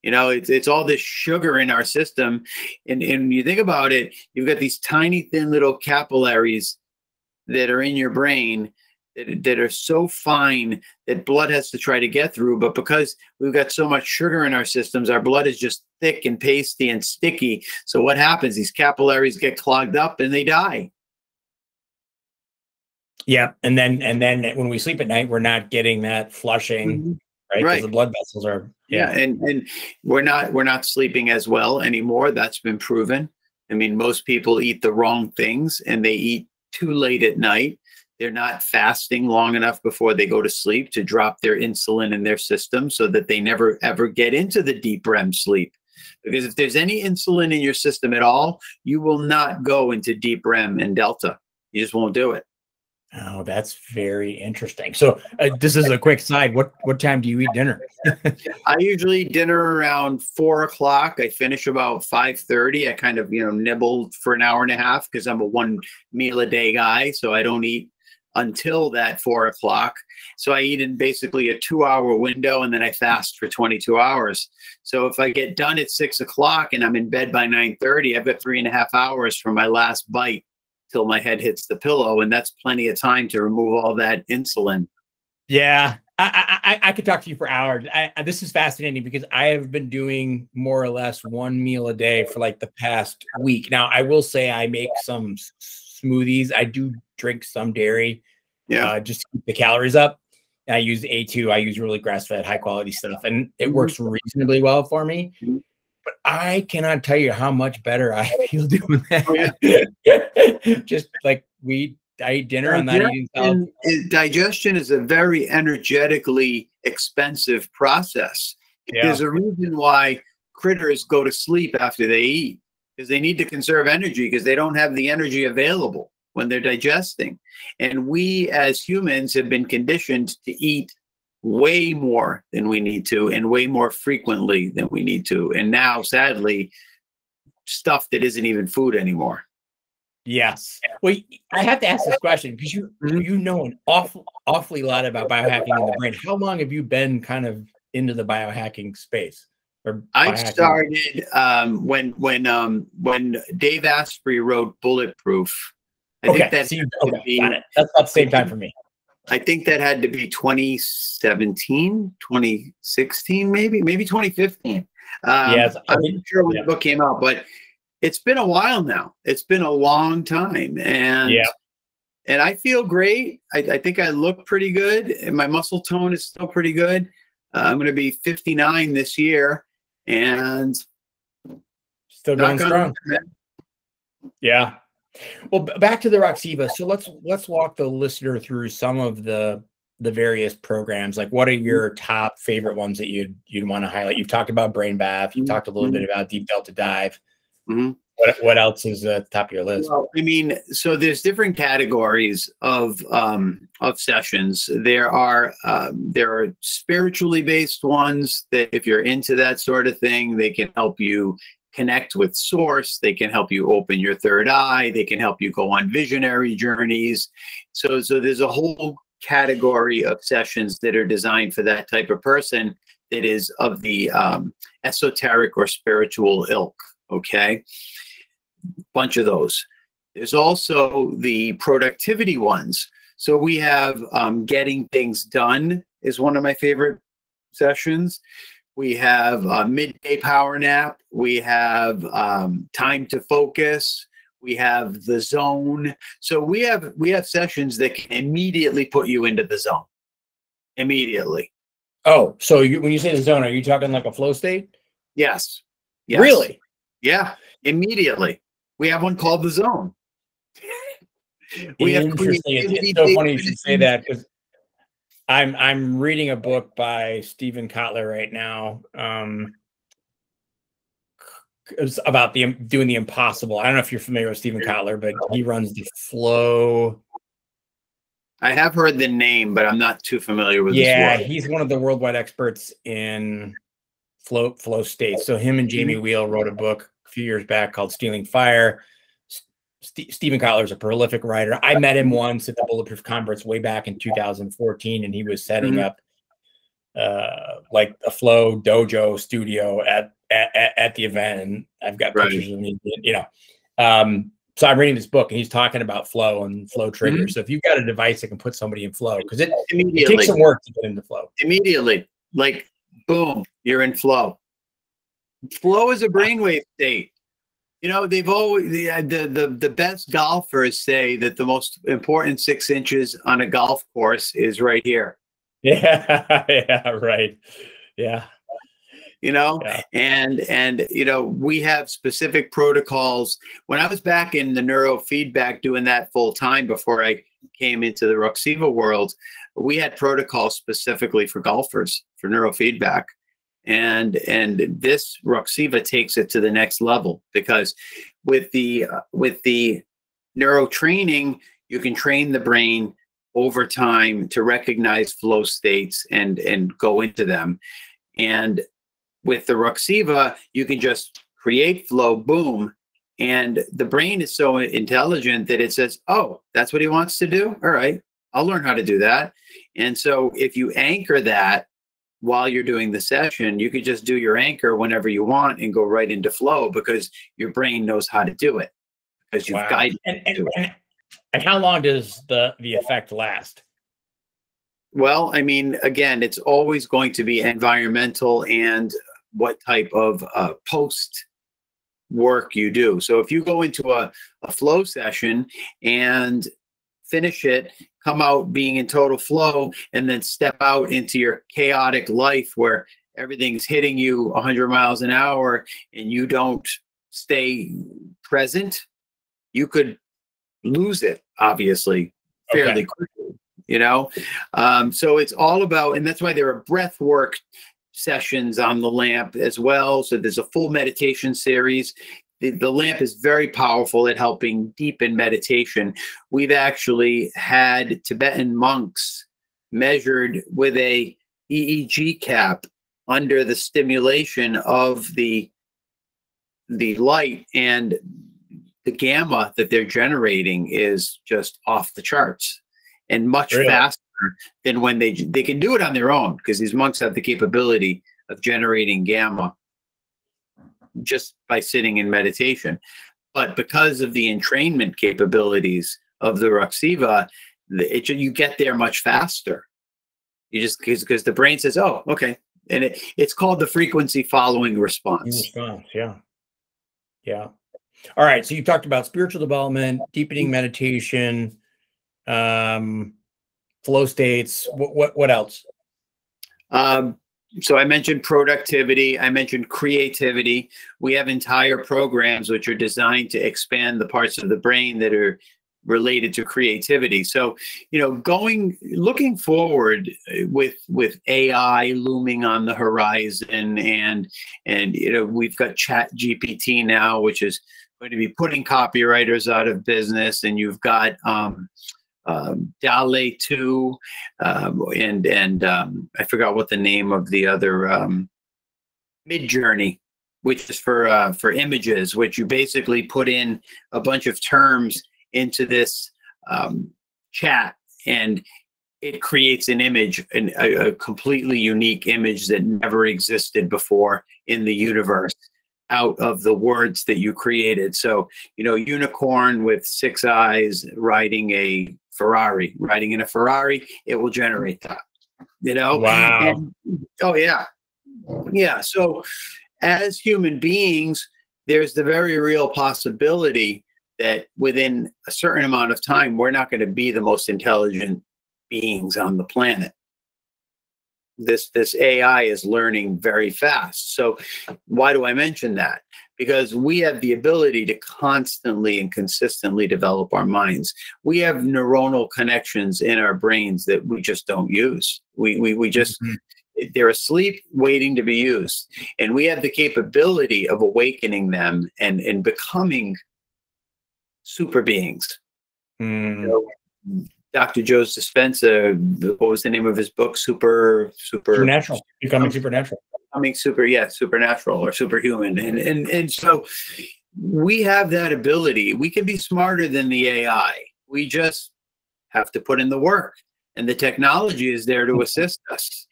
You know, it's all this sugar in our system. And when you think about it, you've got these tiny, thin little capillaries that are in your brain that are so fine that blood has to try to get through. But because we've got so much sugar in our systems, our blood is just thick and pasty and sticky. So what happens? These capillaries get clogged up and they die. Yeah. And then when we sleep at night, we're not getting that flushing, right? Because the blood vessels are. Yeah. And we're not sleeping as well anymore. That's been proven. I mean, most people eat the wrong things and they eat too late at night. They're not fasting long enough before they go to sleep to drop their insulin in their system so that they never, ever get into the deep REM sleep. Because if there's any insulin in your system at all, you will not go into deep REM and delta. You just won't do it. Oh, that's very interesting. So this is a quick side. What time do you eat dinner? I usually eat dinner around 4 o'clock. I finish about 5:30. I kind of, nibble for an hour and a half because I'm a one meal a day guy. So I don't eat until that 4 o'clock. So I eat in basically a 2-hour window and then I fast for 22 hours. So if I get done at 6 o'clock and I'm in bed by 9:30, I've got 3.5 hours from my last bite till my head hits the pillow. And that's plenty of time to remove all that insulin. Yeah. I could talk to you for hours. This is fascinating because I have been doing more or less one meal a day for like the past week. Now I will say I make some smoothies. I do drink some dairy, just to keep the calories up. And I use A2. I use really grass-fed, high-quality stuff, and it works reasonably well for me. But I cannot tell you how much better I feel doing that. Just like I eat dinner and not eating salad. Digestion is a very energetically expensive process. Yeah. There's a reason why critters go to sleep after they eat, because they need to conserve energy because they don't have the energy available when they're digesting. And we as humans have been conditioned to eat way more than we need to and way more frequently than we need to. And now, sadly, stuff that isn't even food anymore. Yes. Well, I have to ask this question because you know an awfully lot about biohacking in the brain. How long have you been kind of into the biohacking space? I started when Dave Asprey wrote Bulletproof. That's about the same time for me. I think that had to be 2017, 2016, maybe 2015. I'm sure when the book came out, but it's been a while now. It's been a long time. And I feel great. I think I look pretty good and my muscle tone is still pretty good. I'm going to be 59 this year and still going strong. Yeah. Well, back to the Roxiva. So let's walk the listener through some of the various programs. Like, what are your top favorite ones that you'd want to highlight? You've talked about brain bath. You talked a little bit about deep delta dive. What else is at the top of your list? Well, I mean, so there's different categories of sessions. There are spiritually based ones that if you're into that sort of thing, they can help you connect with source. They can help you open your third eye. They can help you go on visionary journeys. So there's a whole category of sessions that are designed for that type of person that is of the esoteric or spiritual ilk. Okay. Bunch of those. There's also the productivity ones. So we have Getting Things Done is one of my favorite sessions. We have a midday power nap. We have Time to Focus. We have the Zone. So we have sessions that can immediately put you into the zone. Immediately. Oh, so when you say the zone, are you talking like a flow state? Yes. Really? Yeah, immediately. We have one called the Zone. It's so funny you should say that because I'm reading a book by Stephen Kotler right now about doing the impossible. I don't know if you're familiar with Stephen Kotler, but he runs the Flow. I have heard the name, but I'm not too familiar with. Yeah, he's one of the worldwide experts in flow states. So him and Jamie Wheel wrote a book few years back called Stealing Fire. Stephen Kotler is a prolific writer. I met him once at the Bulletproof Conference way back in 2014, and he was setting up like a flow dojo studio at the event. And I've got pictures of me, you know. So I'm reading this book, and he's talking about flow and flow triggers. So if you've got a device that can put somebody in flow, because it takes some work to get into flow. Immediately, like boom, you're in flow. Flow is a brainwave state. You know, they've always the best golfers say that the most important 6 inches on a golf course is right here. Yeah, yeah, right. Yeah. You know, and you know, we have specific protocols. When I was back in the neurofeedback doing that full time before I came into the Roxiva world, we had protocols specifically for golfers for neurofeedback. And this Roxiva takes it to the next level, because with the neuro training, you can train the brain over time to recognize flow states and go into them. And with the Roxiva, you can just create flow, boom. And the brain is so intelligent that it says, oh, that's what he wants to do? All right, I'll learn how to do that. And so if you anchor that while you're doing the session, you could just do your anchor whenever you want and go right into flow, because your brain knows how to do it, because you've guided it to it. And how long does the effect last? Well, I mean, again, it's always going to be environmental and what type of post work you do. So if you go into a flow session and finish it, come out being in total flow, and then step out into your chaotic life where everything's hitting you 100 miles an hour and you don't stay present, you could lose it, obviously, fairly quickly, you know? So it's all about, and that's why there are breath work sessions on the lamp as well. So there's a full meditation series. The lamp is very powerful at helping deepen meditation. We've actually had Tibetan monks measured with a EEG cap under the stimulation of the light, and the gamma that they're generating is just off the charts, and much faster than when they can do it on their own, because these monks have the capability of generating gamma just by sitting in meditation. But because of the entrainment capabilities of the Roxiva, you get there much faster. You just, because the brain says, oh, okay. And it's called the frequency following response. Yeah. Yeah. All right. So you talked about spiritual development, deepening meditation, flow states. What else? So I mentioned productivity. I mentioned creativity. We have entire programs which are designed to expand the parts of the brain that are related to creativity. So, you know, looking forward with AI looming on the horizon, and you know, we've got ChatGPT now, which is going to be putting copywriters out of business, and you've got DALL-E 2, and I forgot what the name of the other Midjourney, which is for images, which you basically put in a bunch of terms into this chat, and it creates an image, a completely unique image that never existed before in the universe, out of the words that you created. So, you know, unicorn with 6 eyes riding a Ferrari, riding in a Ferrari, it will generate that, you know? Wow. And, oh, yeah. Yeah. So as human beings, there's the very real possibility that within a certain amount of time, we're not going to be the most intelligent beings on the planet. This AI is learning very fast. So why do I mention that? Because we have the ability to constantly and consistently develop our minds. We have neuronal connections in our brains that we just don't use. We just, they're asleep waiting to be used. And we have the capability of awakening them and becoming super beings. So, Dr. Joe Dispenza, what was the name of his book? Supernatural. Becoming supernatural. becoming supernatural or superhuman. And so we have that ability. We can be smarter than the AI. We just have to put in the work. And the technology is there to assist us.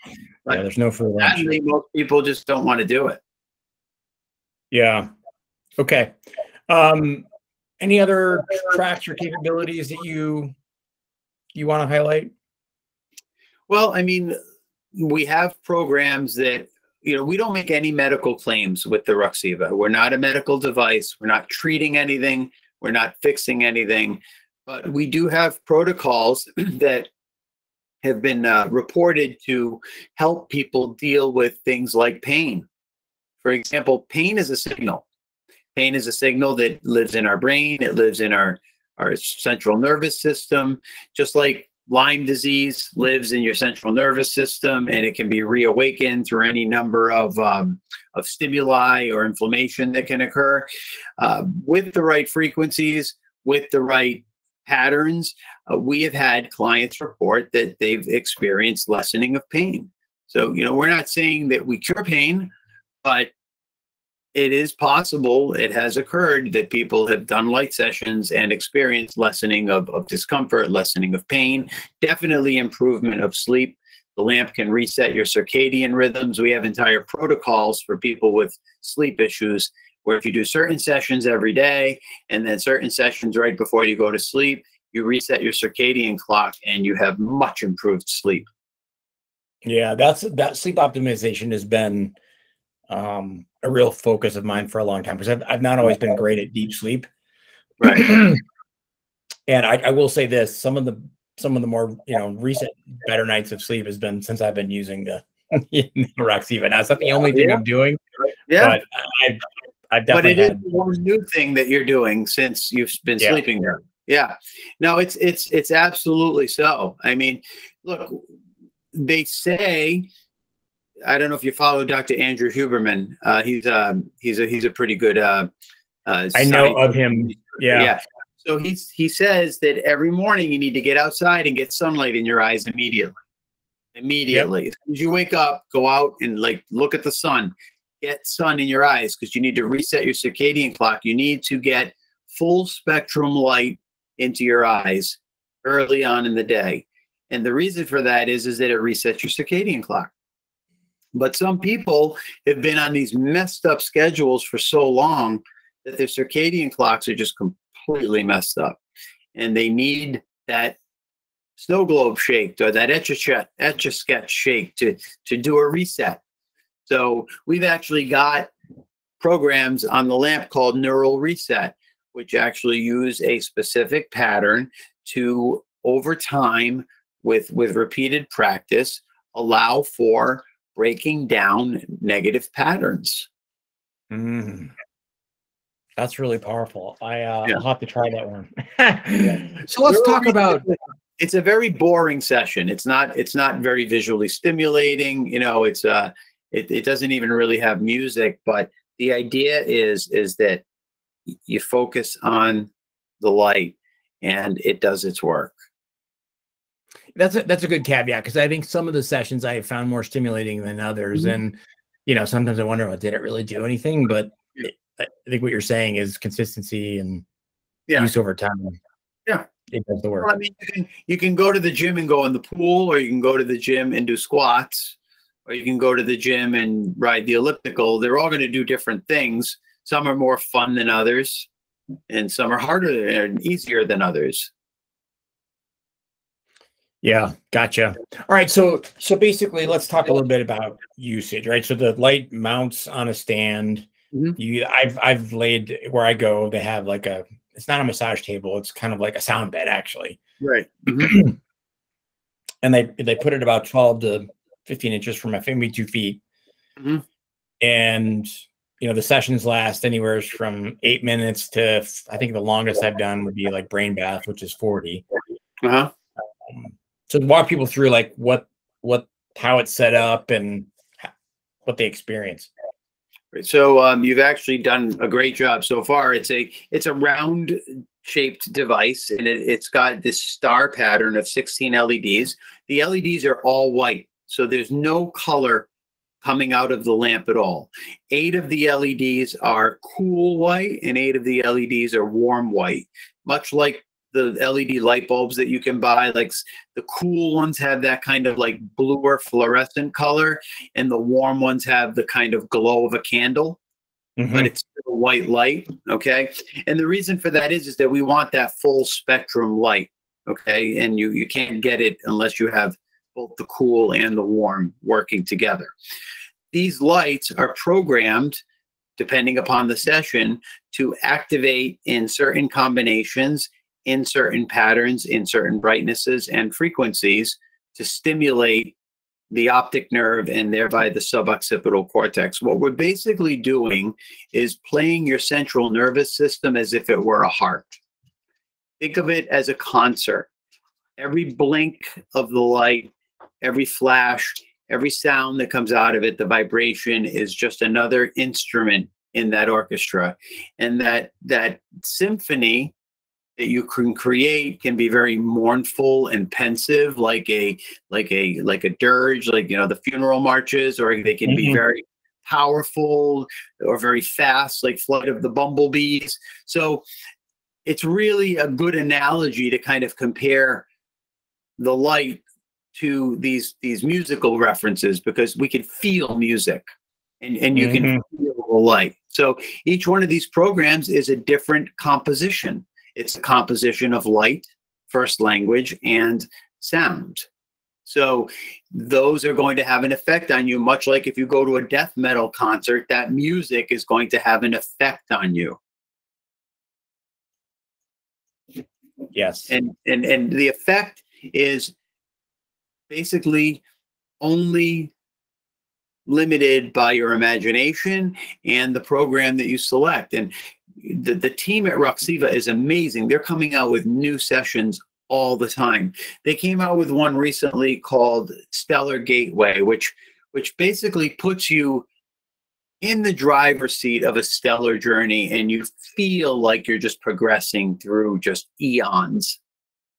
Like, yeah, there's no free lunch. Sadly, most people just don't want to do it. Yeah. Okay. Any other tracks or capabilities that you want to highlight? Well, I mean, we have programs that, you know, we don't make any medical claims with the Roxiva. We're not a medical device. We're not treating anything. We're not fixing anything. But we do have protocols that have been reported to help people deal with things like pain. For example, pain is a signal. Pain is a signal that lives in our brain. It lives in our central nervous system, just like Lyme disease lives in your central nervous system, and it can be reawakened through any number of stimuli or inflammation that can occur. With the right frequencies, with the right patterns, we have had clients report that they've experienced lessening of pain. So, you know, we're not saying that we cure pain, but it is possible, it has occurred, that people have done light sessions and experienced lessening of discomfort, lessening of pain, definitely improvement of sleep. The lamp can reset your circadian rhythms. We have entire protocols for people with sleep issues, where if you do certain sessions every day and then certain sessions right before you go to sleep, you reset your circadian clock and you have much improved sleep. Yeah, that sleep optimization has been a real focus of mine for a long time, because I've not always been great at deep sleep. Right. And I will say this, some of the more, you know, recent better nights of sleep has been since I've been using the Roxiva. Now, it's not the only thing I'm doing. Yeah. But I've definitely but it is one new thing that you're doing since you've been sleeping there. Yeah. No, it's absolutely so. I mean, look, they say, I don't know if you follow Dr. Andrew Huberman. He's a pretty good. I know of him. Yeah. Yeah. So he says that every morning you need to get outside and get sunlight in your eyes immediately. Immediately, yep. As soon as you wake up, go out and like look at the sun. Get sun in your eyes, because you need to reset your circadian clock. You need to get full spectrum light into your eyes early on in the day. And the reason for that is that it resets your circadian clock. But some people have been on these messed up schedules for so long that their circadian clocks are just completely messed up. And they need that snow globe shake or that Etch-a-Sketch shake to do a reset. So we've actually got programs on the lamp called Neural Reset, which actually use a specific pattern to, over time, with repeated practice, allow for breaking down negative patterns. Mm. That's really powerful. I'll have to try that one. So let's talk about. It's a very boring session. It's not very visually stimulating. You know, it doesn't even really have music. But the idea is that you focus on the light, and it does its work. That's a good caveat, because I think some of the sessions I have found more stimulating than others. Mm-hmm. And, you know, sometimes I wonder, well, did it really do anything? But I think what you're saying is consistency and use over time. Yeah. It does the work. Well, I mean, you can go to the gym and go in the pool, or you can go to the gym and do squats, or you can go to the gym and ride the elliptical. They're all going to do different things. Some are more fun than others, and some are harder and easier than others. Yeah, gotcha. All right, so basically, let's talk a little bit about usage, right? So the light mounts on a stand. Mm-hmm. I've laid where I go. They have like it's not a massage table. It's kind of like a sound bed, actually. Right. Mm-hmm. And they put it about 12 to 15 inches from my finger, 2 feet. Mm-hmm. And you know, the sessions last anywhere from 8 minutes to, I think the longest I've done would be like brain bath, which is 40. Uh huh. So walk people through like how it's set up and what they experience. So you've actually done a great job so far. It's a round shaped device, and it's got this star pattern of 16 LEDs. The LEDs are all white, so there's no color coming out of the lamp at all. 8 of the LEDs are cool white and 8 of the LEDs are warm white, much like the LED light bulbs that you can buy. Like the cool ones have that kind of like bluer fluorescent color and the warm ones have the kind of glow of a candle, but it's still white light, okay? And the reason for that is that we want that full spectrum light, okay? And you can't get it unless you have both the cool and the warm working together. These lights are programmed, depending upon the session, to activate in certain combinations, in certain patterns, in certain brightnesses and frequencies to stimulate the optic nerve and thereby the suboccipital cortex. What we're basically doing is playing your central nervous system as if it were a heart. Think of it as a concert. Every blink of the light, every flash, every sound that comes out of it, the vibration is just another instrument in that orchestra. And that symphony that you can create can be very mournful and pensive, like a dirge, like, you know, the funeral marches, or they can be very powerful or very fast, like Flight of the Bumblebees. So it's really a good analogy to kind of compare the light to these musical references, because we can feel music and you can feel the light. So each one of these programs is a different composition. It's a composition of light, first language, and sound. So those are going to have an effect on you, much like if you go to a death metal concert, that music is going to have an effect on you. Yes. And the effect is basically only limited by your imagination and the program that you select. And the team at Roxiva is amazing. They're coming out with new sessions all the time. They came out with one recently called Stellar Gateway, which basically puts you in the driver's seat of a stellar journey, and you feel like you're just progressing through just eons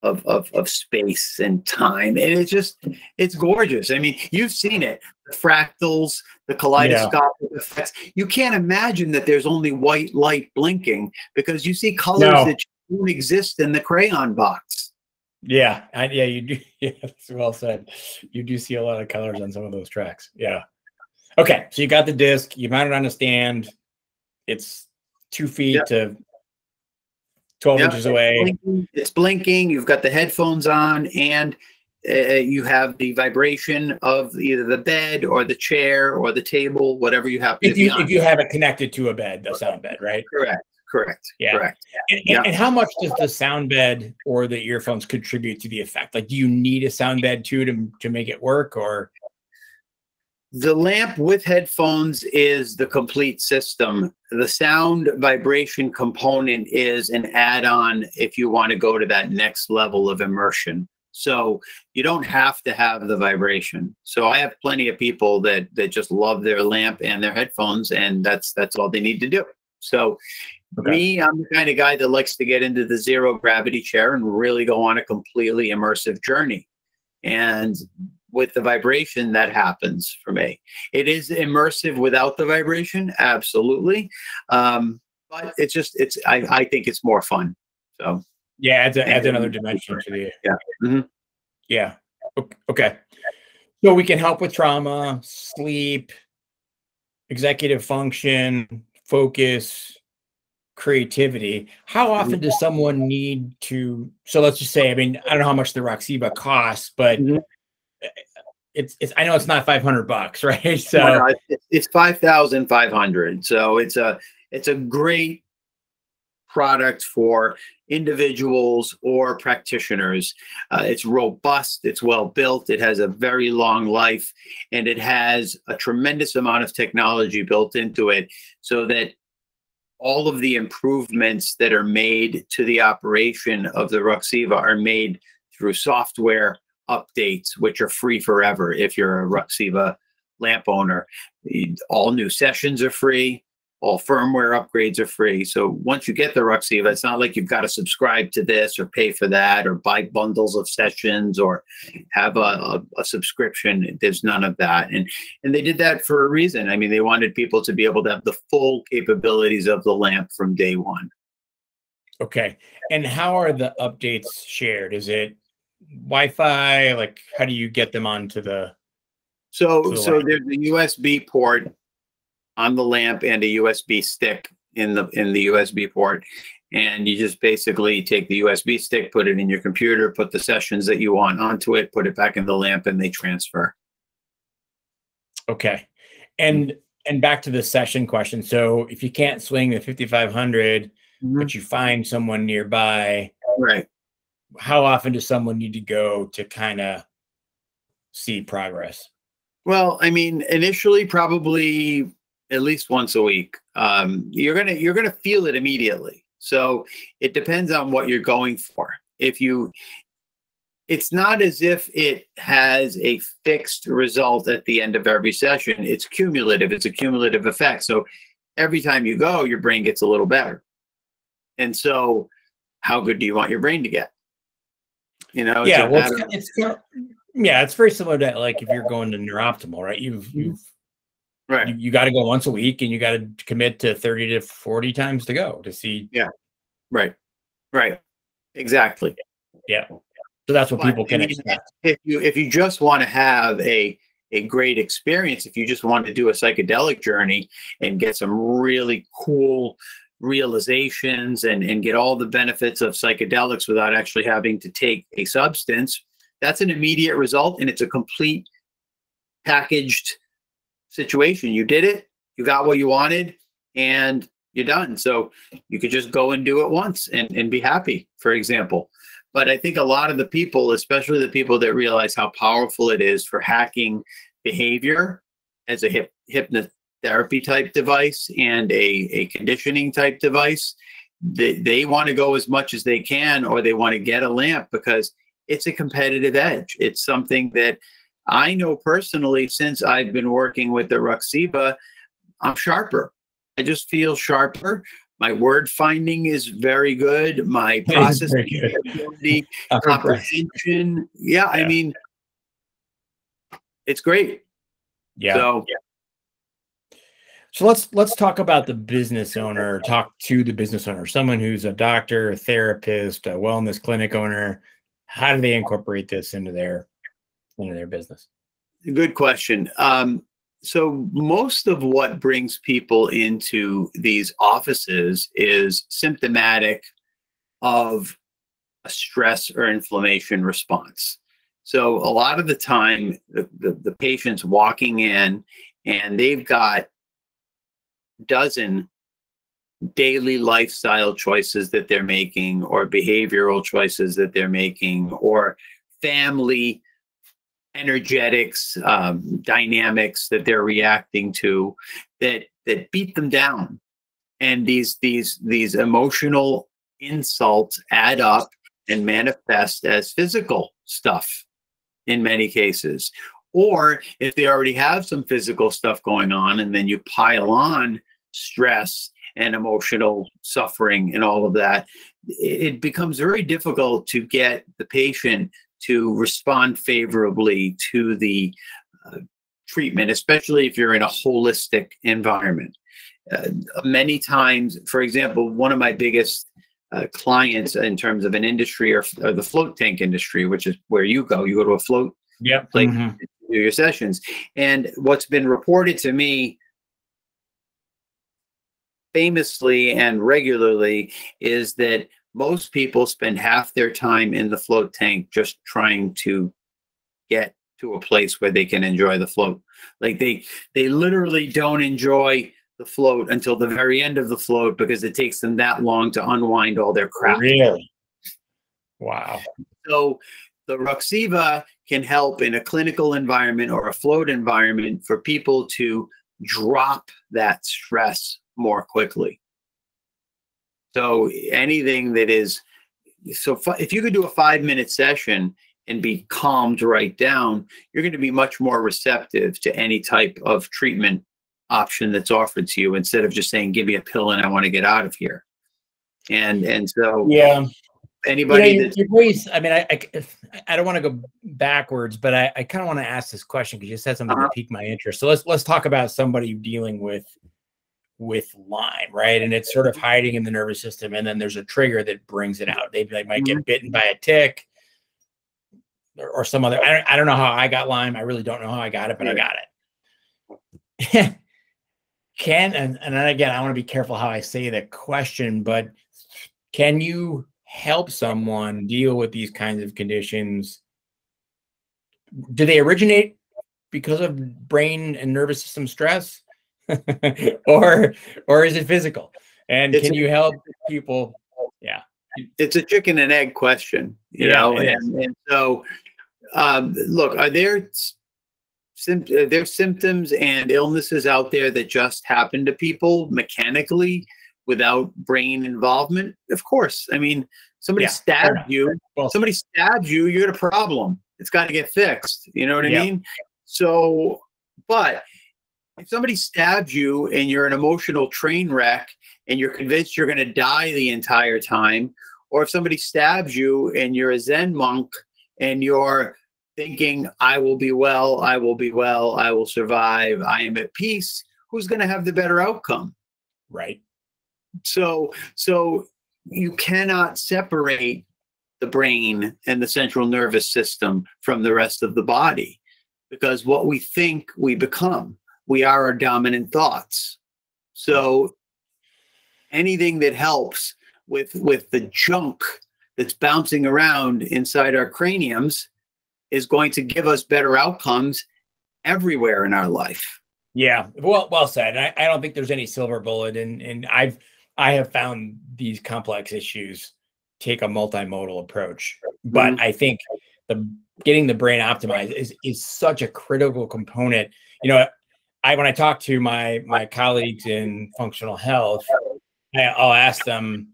of space and time. And it's just, it's gorgeous. I mean, you've seen it, the fractals, the kaleidoscopic effects. You can't imagine that there's only white light blinking, because you see colors that don't exist in the crayon box. Yeah, you do. Yeah, that's well said. You do see a lot of colors on some of those tracks. Yeah. Okay, so you got the disc, you mounted on a stand, it's 2 feet to 12 inches away. It's blinking, you've got the headphones on, and you have the vibration of either the bed or the chair or the table, whatever you have to do. If you have it connected to a bed, the sound bed, right? Correct. Yeah. Correct. And how much does the sound bed or the earphones contribute to the effect? Like, do you need a sound bed too to make it work, or? The lamp with headphones is the complete system. The sound vibration component is an add-on if you want to go to that next level of immersion. So you don't have to have the vibration. So I have plenty of people that just love their lamp and their headphones, and that's all they need to do. So me, I'm the kind of guy that likes to get into the zero gravity chair and really go on a completely immersive journey. And with the vibration, that happens for me. It is immersive without the vibration, absolutely. But it's just, I think it's more fun. So yeah, adds another dimension to the yeah. Okay. So we can help with trauma, sleep, executive function, focus, creativity. How often does someone need to? So let's just say, I mean, I don't know how much the Roxiva costs, but it's I know it's not $500, right? So it's $5,500. So it's a great product for individuals or practitioners. It's robust, it's well built, it has a very long life, and it has a tremendous amount of technology built into it, so that all of the improvements that are made to the operation of the Roxiva are made through software updates, which are free forever if you're a Roxiva lamp owner. All new sessions are free. All firmware upgrades are free. So once you get the Roxiva, it's not like you've got to subscribe to this or pay for that or buy bundles of sessions or have a subscription. There's none of that. And they did that for a reason. I mean, they wanted people to be able to have the full capabilities of the lamp from day one. Okay. And how are the updates shared? Is it Wi-Fi? Like, how do you get them onto the... So there's a USB port on the lamp and a USB stick in the USB port. And you just basically take the USB stick, put it in your computer, put the sessions that you want onto it, put it back in the lamp, and they transfer. Okay. And back to the session question. So if you can't swing the 5,500, mm-hmm. but you find someone nearby, right? How often does someone need to go to kind of see progress? Well, I mean, initially probably at least once a week. You're gonna feel it immediately. So it depends on what you're going for. It's not as if it has a fixed result at the end of every session. It's cumulative. It's a cumulative effect. So every time you go, your brain gets a little better. And so, how good do you want your brain to get? You know? Yeah. It's very similar to like if you're going to NeuroOptimal, right? You got to go once a week and you got to commit to 30 to 40 times to go to see. Yeah. Right. Exactly. Yeah. So that's what people can expect. If you just want to have a great experience, if you just want to do a psychedelic journey and get some really cool realizations and get all the benefits of psychedelics without actually having to take a substance, that's an immediate result. And it's a complete packaged situation. You did it, you got what you wanted, and you're done. So you could just go and do it once and be happy, for example. But I think a lot of the people, especially the people that realize how powerful it is for hacking behavior as a hypnotherapy type device and a conditioning type device, they want to go as much as they can, or they want to get a lamp because it's a competitive edge. It's something that I know personally, since I've been working with the Roxiva, I'm sharper. I just feel sharper. My word finding is very good. My processing ability, comprehension. Yeah, I mean, it's great. Yeah. So let's talk about the business owner. Talk to the business owner, someone who's a doctor, a therapist, a wellness clinic owner. How do they incorporate this into their business? Good question. So most of what brings people into these offices is symptomatic of a stress or inflammation response. So a lot of the time, the patient's walking in and they've got a dozen daily lifestyle choices that they're making, or behavioral choices that they're making, or family energetics, dynamics that they're reacting to that beat them down. And these emotional insults add up and manifest as physical stuff in many cases. Or if they already have some physical stuff going on, and then you pile on stress and emotional suffering and all of that, it becomes very difficult to get the patient to respond favorably to the treatment, especially if you're in a holistic environment. Many times, for example, one of my biggest clients in terms of an industry or the float tank industry, which is where you go to a float place mm-hmm. to do your sessions. And what's been reported to me famously and regularly is that most people spend half their time in the float tank just trying to get to a place where they can enjoy the float. Like they literally don't enjoy the float until the very end of the float because it takes them that long to unwind all their crap. Really? Wow. So the Roxiva can help in a clinical environment or a float environment for people to drop that stress more quickly. So anything that is, if you could do a 5-minute session and be calmed right down, you're going to be much more receptive to any type of treatment option that's offered to you instead of just saying, give me a pill and I want to get out of here. And so, yeah, anybody that I mean, I don't want to go backwards, but I kind of want to ask this question because you said something that piqued my interest. So let's talk about somebody dealing with Lyme, right? And it's sort of hiding in the nervous system, and then there's a trigger that brings it out. They might get bitten by a tick or some other. I don't know how I got Lyme. I really don't know how I got it, but I got it. And then again, I want to be careful how I say the question, but can you help someone deal with these kinds of conditions? Do they originate because of brain and nervous system stress? or is it physical? And can you help people? Yeah. It's a chicken and egg question, you know? And so, look, are there symptoms and illnesses out there that just happen to people mechanically without brain involvement? Of course. I mean, somebody stabbed you. Well, somebody stabbed you, you got a problem. It's got to get fixed. You know what I mean? So, but if somebody stabs you and you're an emotional train wreck and you're convinced you're going to die the entire time, or if somebody stabs you and you're a Zen monk and you're thinking, I will be well, I will be well, I will survive, I am at peace, who's going to have the better outcome? Right. So you cannot separate the brain and the central nervous system from the rest of the body, because what we think, we become. We are our dominant thoughts. So anything that helps with the junk that's bouncing around inside our craniums is going to give us better outcomes everywhere in our life. Yeah, well said. I don't think there's any silver bullet. And I have found these complex issues take a multimodal approach. But I think getting the brain optimized is such a critical component. You know, when I talk to my colleagues in functional health, I'll ask them,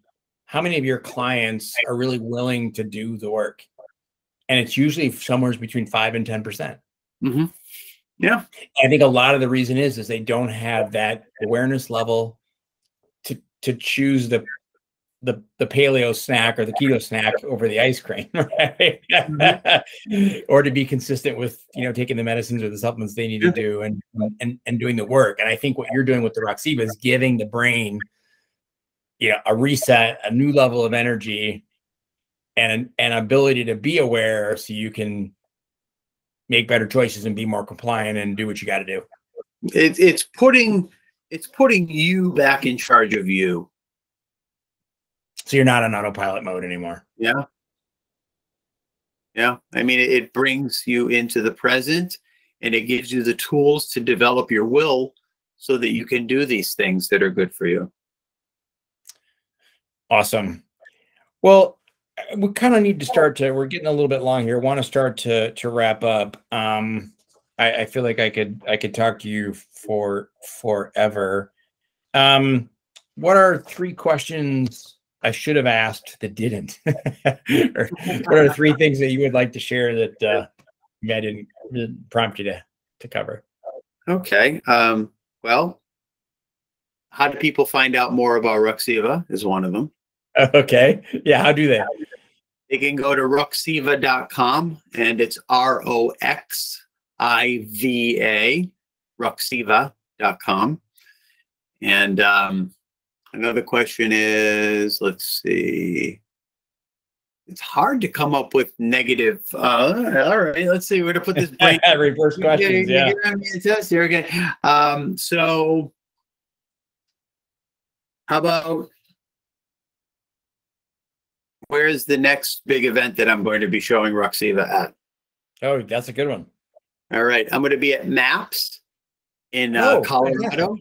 how many of your clients are really willing to do the work? And it's usually somewhere between 5% and 10%. Mm-hmm. Yeah. I think a lot of the reason is they don't have that awareness level to choose the paleo snack or the keto snack over the ice cream, right? Or to be consistent with, taking the medicines or the supplements they need to do and doing the work. And I think what you're doing with the Roxiva is giving the brain, a reset, a new level of energy and an ability to be aware so you can make better choices and be more compliant and do what you got to do. It's putting you back in charge of you. So you're not on autopilot mode anymore. Yeah. Yeah. I mean, it brings you into the present and it gives you the tools to develop your will so that you can do these things that are good for you. Awesome. Well, we kind of need to we're getting a little bit long here. I want to start to wrap up. I feel like I could talk to you for forever. What are three questions I should have asked that didn't? Or what are three things that you would like to share that I didn't prompt you to cover? Okay. Well, how do people find out more about Roxiva is one of them. Okay. Yeah. How do they? They can go to Roxiva.com, and it's R-O-X-I-V-A, Roxiva.com. And, another question is, let's see. It's hard to come up with negative. All right, let's see where to put this. Reverse questions. Yeah. So, how about where's the next big event that I'm going to be showing Roxiva at? Oh, that's a good one. All right, I'm going to be at MAPS in Colorado. Yeah.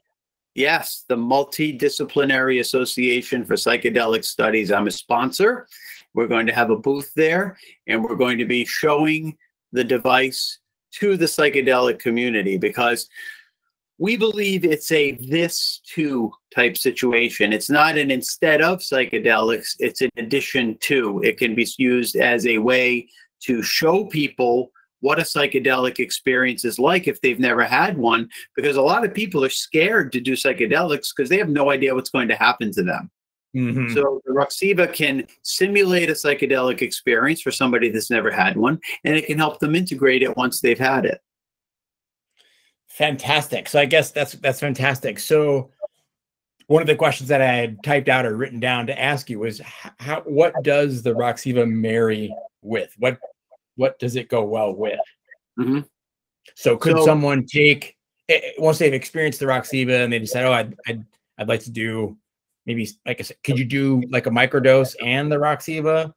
Yes, the Multidisciplinary Association for Psychedelic Studies. I'm a sponsor. We're going to have a booth there, and we're going to be showing the device to the psychedelic community, because we believe it's a this to type situation. It's not an instead of psychedelics. It's an addition to. It can be used as a way to show people what a psychedelic experience is like if they've never had one, because a lot of people are scared to do psychedelics because they have no idea what's going to happen to them. Mm-hmm. So the Roxiva can simulate a psychedelic experience for somebody that's never had one, and it can help them integrate it once they've had it. Fantastic. So I guess that's fantastic. So one of the questions that I had typed out or written down to ask you was, how, what does the Roxiva marry with? What does it go well with? Mm-hmm. So could someone take, once they've experienced the Roxiva and they decide, oh, I'd like to do maybe, like I said, could you do like a microdose and the Roxiva?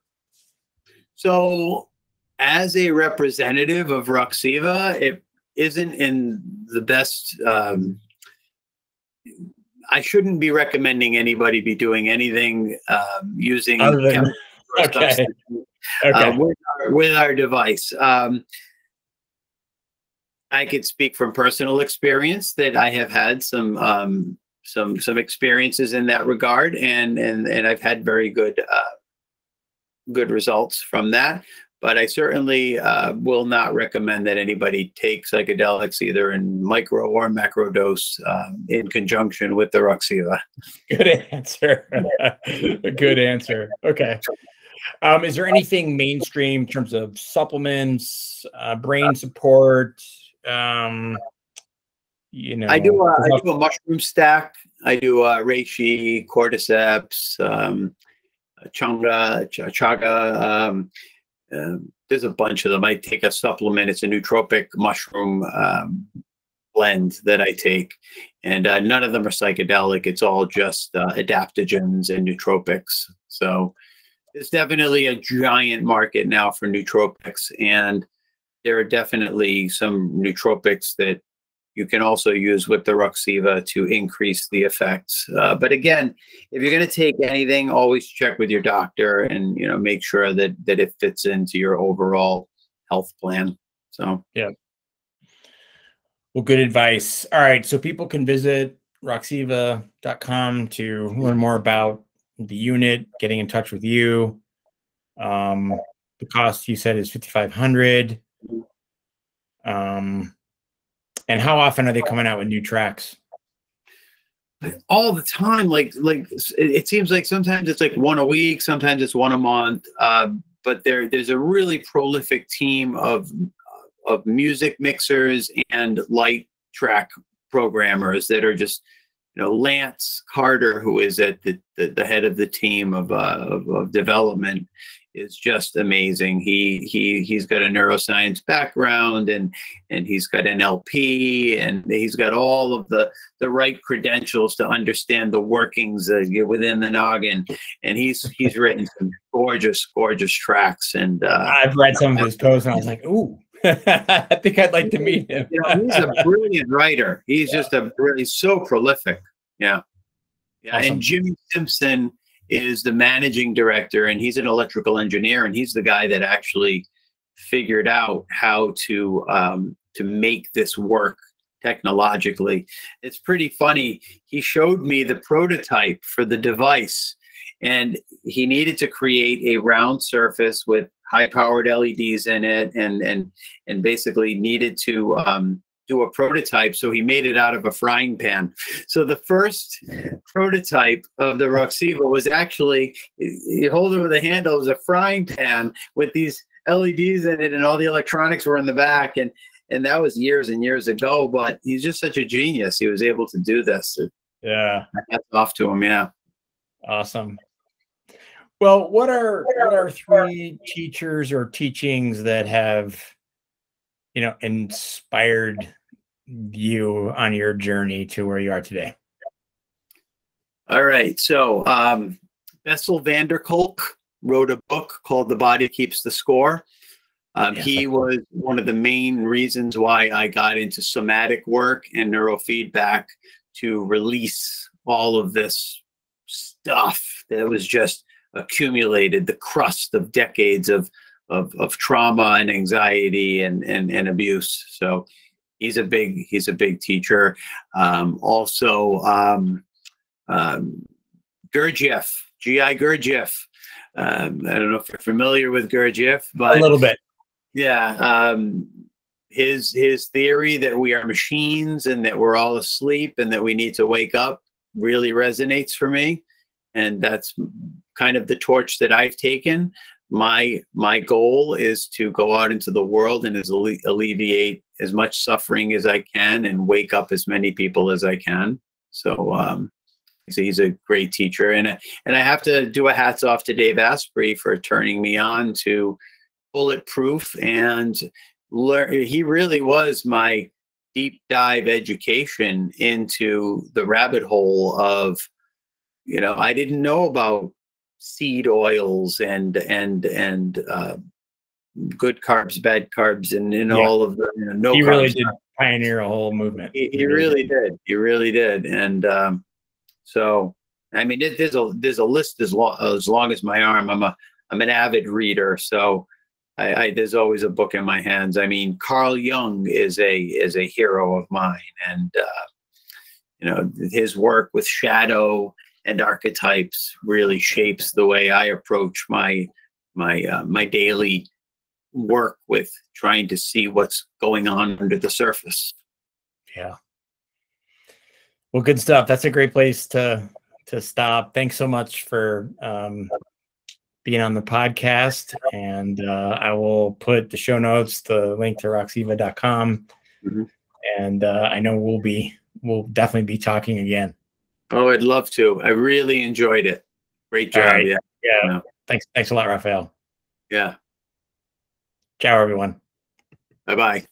So as a representative of Roxiva, it isn't in the best, I shouldn't be recommending anybody be doing anything using other than, okay. With our device. I could speak from personal experience that I have had some experiences in that regard, and I've had very good good results from that. But I certainly will not recommend that anybody take psychedelics either in micro or macro dose in conjunction with the Roxiva. Good answer. Good answer. Okay. Is there anything mainstream in terms of supplements, brain support? You know, I do a mushroom stack. I do reishi, cordyceps, chaga. There's a bunch of them. I take a supplement. It's a nootropic mushroom blend that I take, and none of them are psychedelic. It's all just adaptogens and nootropics. So there's definitely a giant market now for nootropics, and there are definitely some nootropics that you can also use with the Roxiva to increase the effects. But again, if you're going to take anything, always check with your doctor and, you know, make sure that it fits into your overall health plan. So, yeah. Well, good advice. All right. So people can visit roxiva.com to learn more about the unit, getting in touch with you. The cost you said is $5,500. And how often are they coming out with new tracks? All the time. Like it seems like sometimes it's like one a week, sometimes it's one a month. But there's a really prolific team of music mixers and light track programmers that are just, you know, Lance Carter, who is at the head of the team of development, is just amazing. He's got a neuroscience background, and he's got an NLP, and he's got all of the right credentials to understand the workings within the noggin. And he's written some gorgeous tracks. And I've read some of his posts, and I was like, ooh. I think I'd like to meet him. You know, he's a brilliant writer. He's just he's so prolific. Yeah. Yeah. Awesome. And Jimmy Simpson is the managing director, and he's an electrical engineer, and he's the guy that actually figured out how to make this work technologically. It's pretty funny. He showed me the prototype for the device, and he needed to create a round surface with high-powered LEDs in it, and basically needed to do a prototype. So he made it out of a frying pan. So the first prototype of the Roxiva was actually, you hold it with a handle, it was a frying pan with these LEDs in it, and all the electronics were in the back. And that was years and years ago, but he's just such a genius. He was able to do this. Yeah. That's off to him, yeah. Awesome. Well, what are three teachers or teachings that have, you know, inspired you on your journey to where you are today? All right. So Bessel van der Kolk wrote a book called The Body Keeps the Score. He was one of the main reasons why I got into somatic work and neurofeedback, to release all of this stuff that was just accumulated, the crust of decades of trauma and anxiety and abuse. So he's a big teacher. Also Gurdjieff, G.I. Gurdjieff. I don't know if you're familiar with Gurdjieff, but a little bit. Yeah. His theory that we are machines and that we're all asleep and that we need to wake up really resonates for me. And that's kind of the torch that I've taken. My goal is to go out into the world and alleviate as much suffering as I can and wake up as many people as I can. So, so he's a great teacher. And I have to do a hats off to Dave Asprey for turning me on to Bulletproof and learn. He really was my deep dive education into the rabbit hole of, you know, I didn't know about seed oils and good carbs, bad carbs, and all of the, you know, no. He really did pioneer a whole movement. He really did. He really did. And so, I mean, there's a list as long as my arm. I'm an avid reader, so I there's always a book in my hands. I mean, Carl Jung is a hero of mine, and you know, his work with shadow and archetypes really shapes the way I approach my daily work with trying to see what's going on under the surface. Yeah. Well, good stuff. That's a great place to stop. Thanks so much for being on the podcast. And I will put the show notes, the link to roxiva.com. Mm-hmm. And I know we'll definitely be talking again. Oh, I'd love to. I really enjoyed it. Great job. Right. Yeah. Yeah. Thanks a lot, Rafael. Yeah. Ciao, everyone. Bye-bye.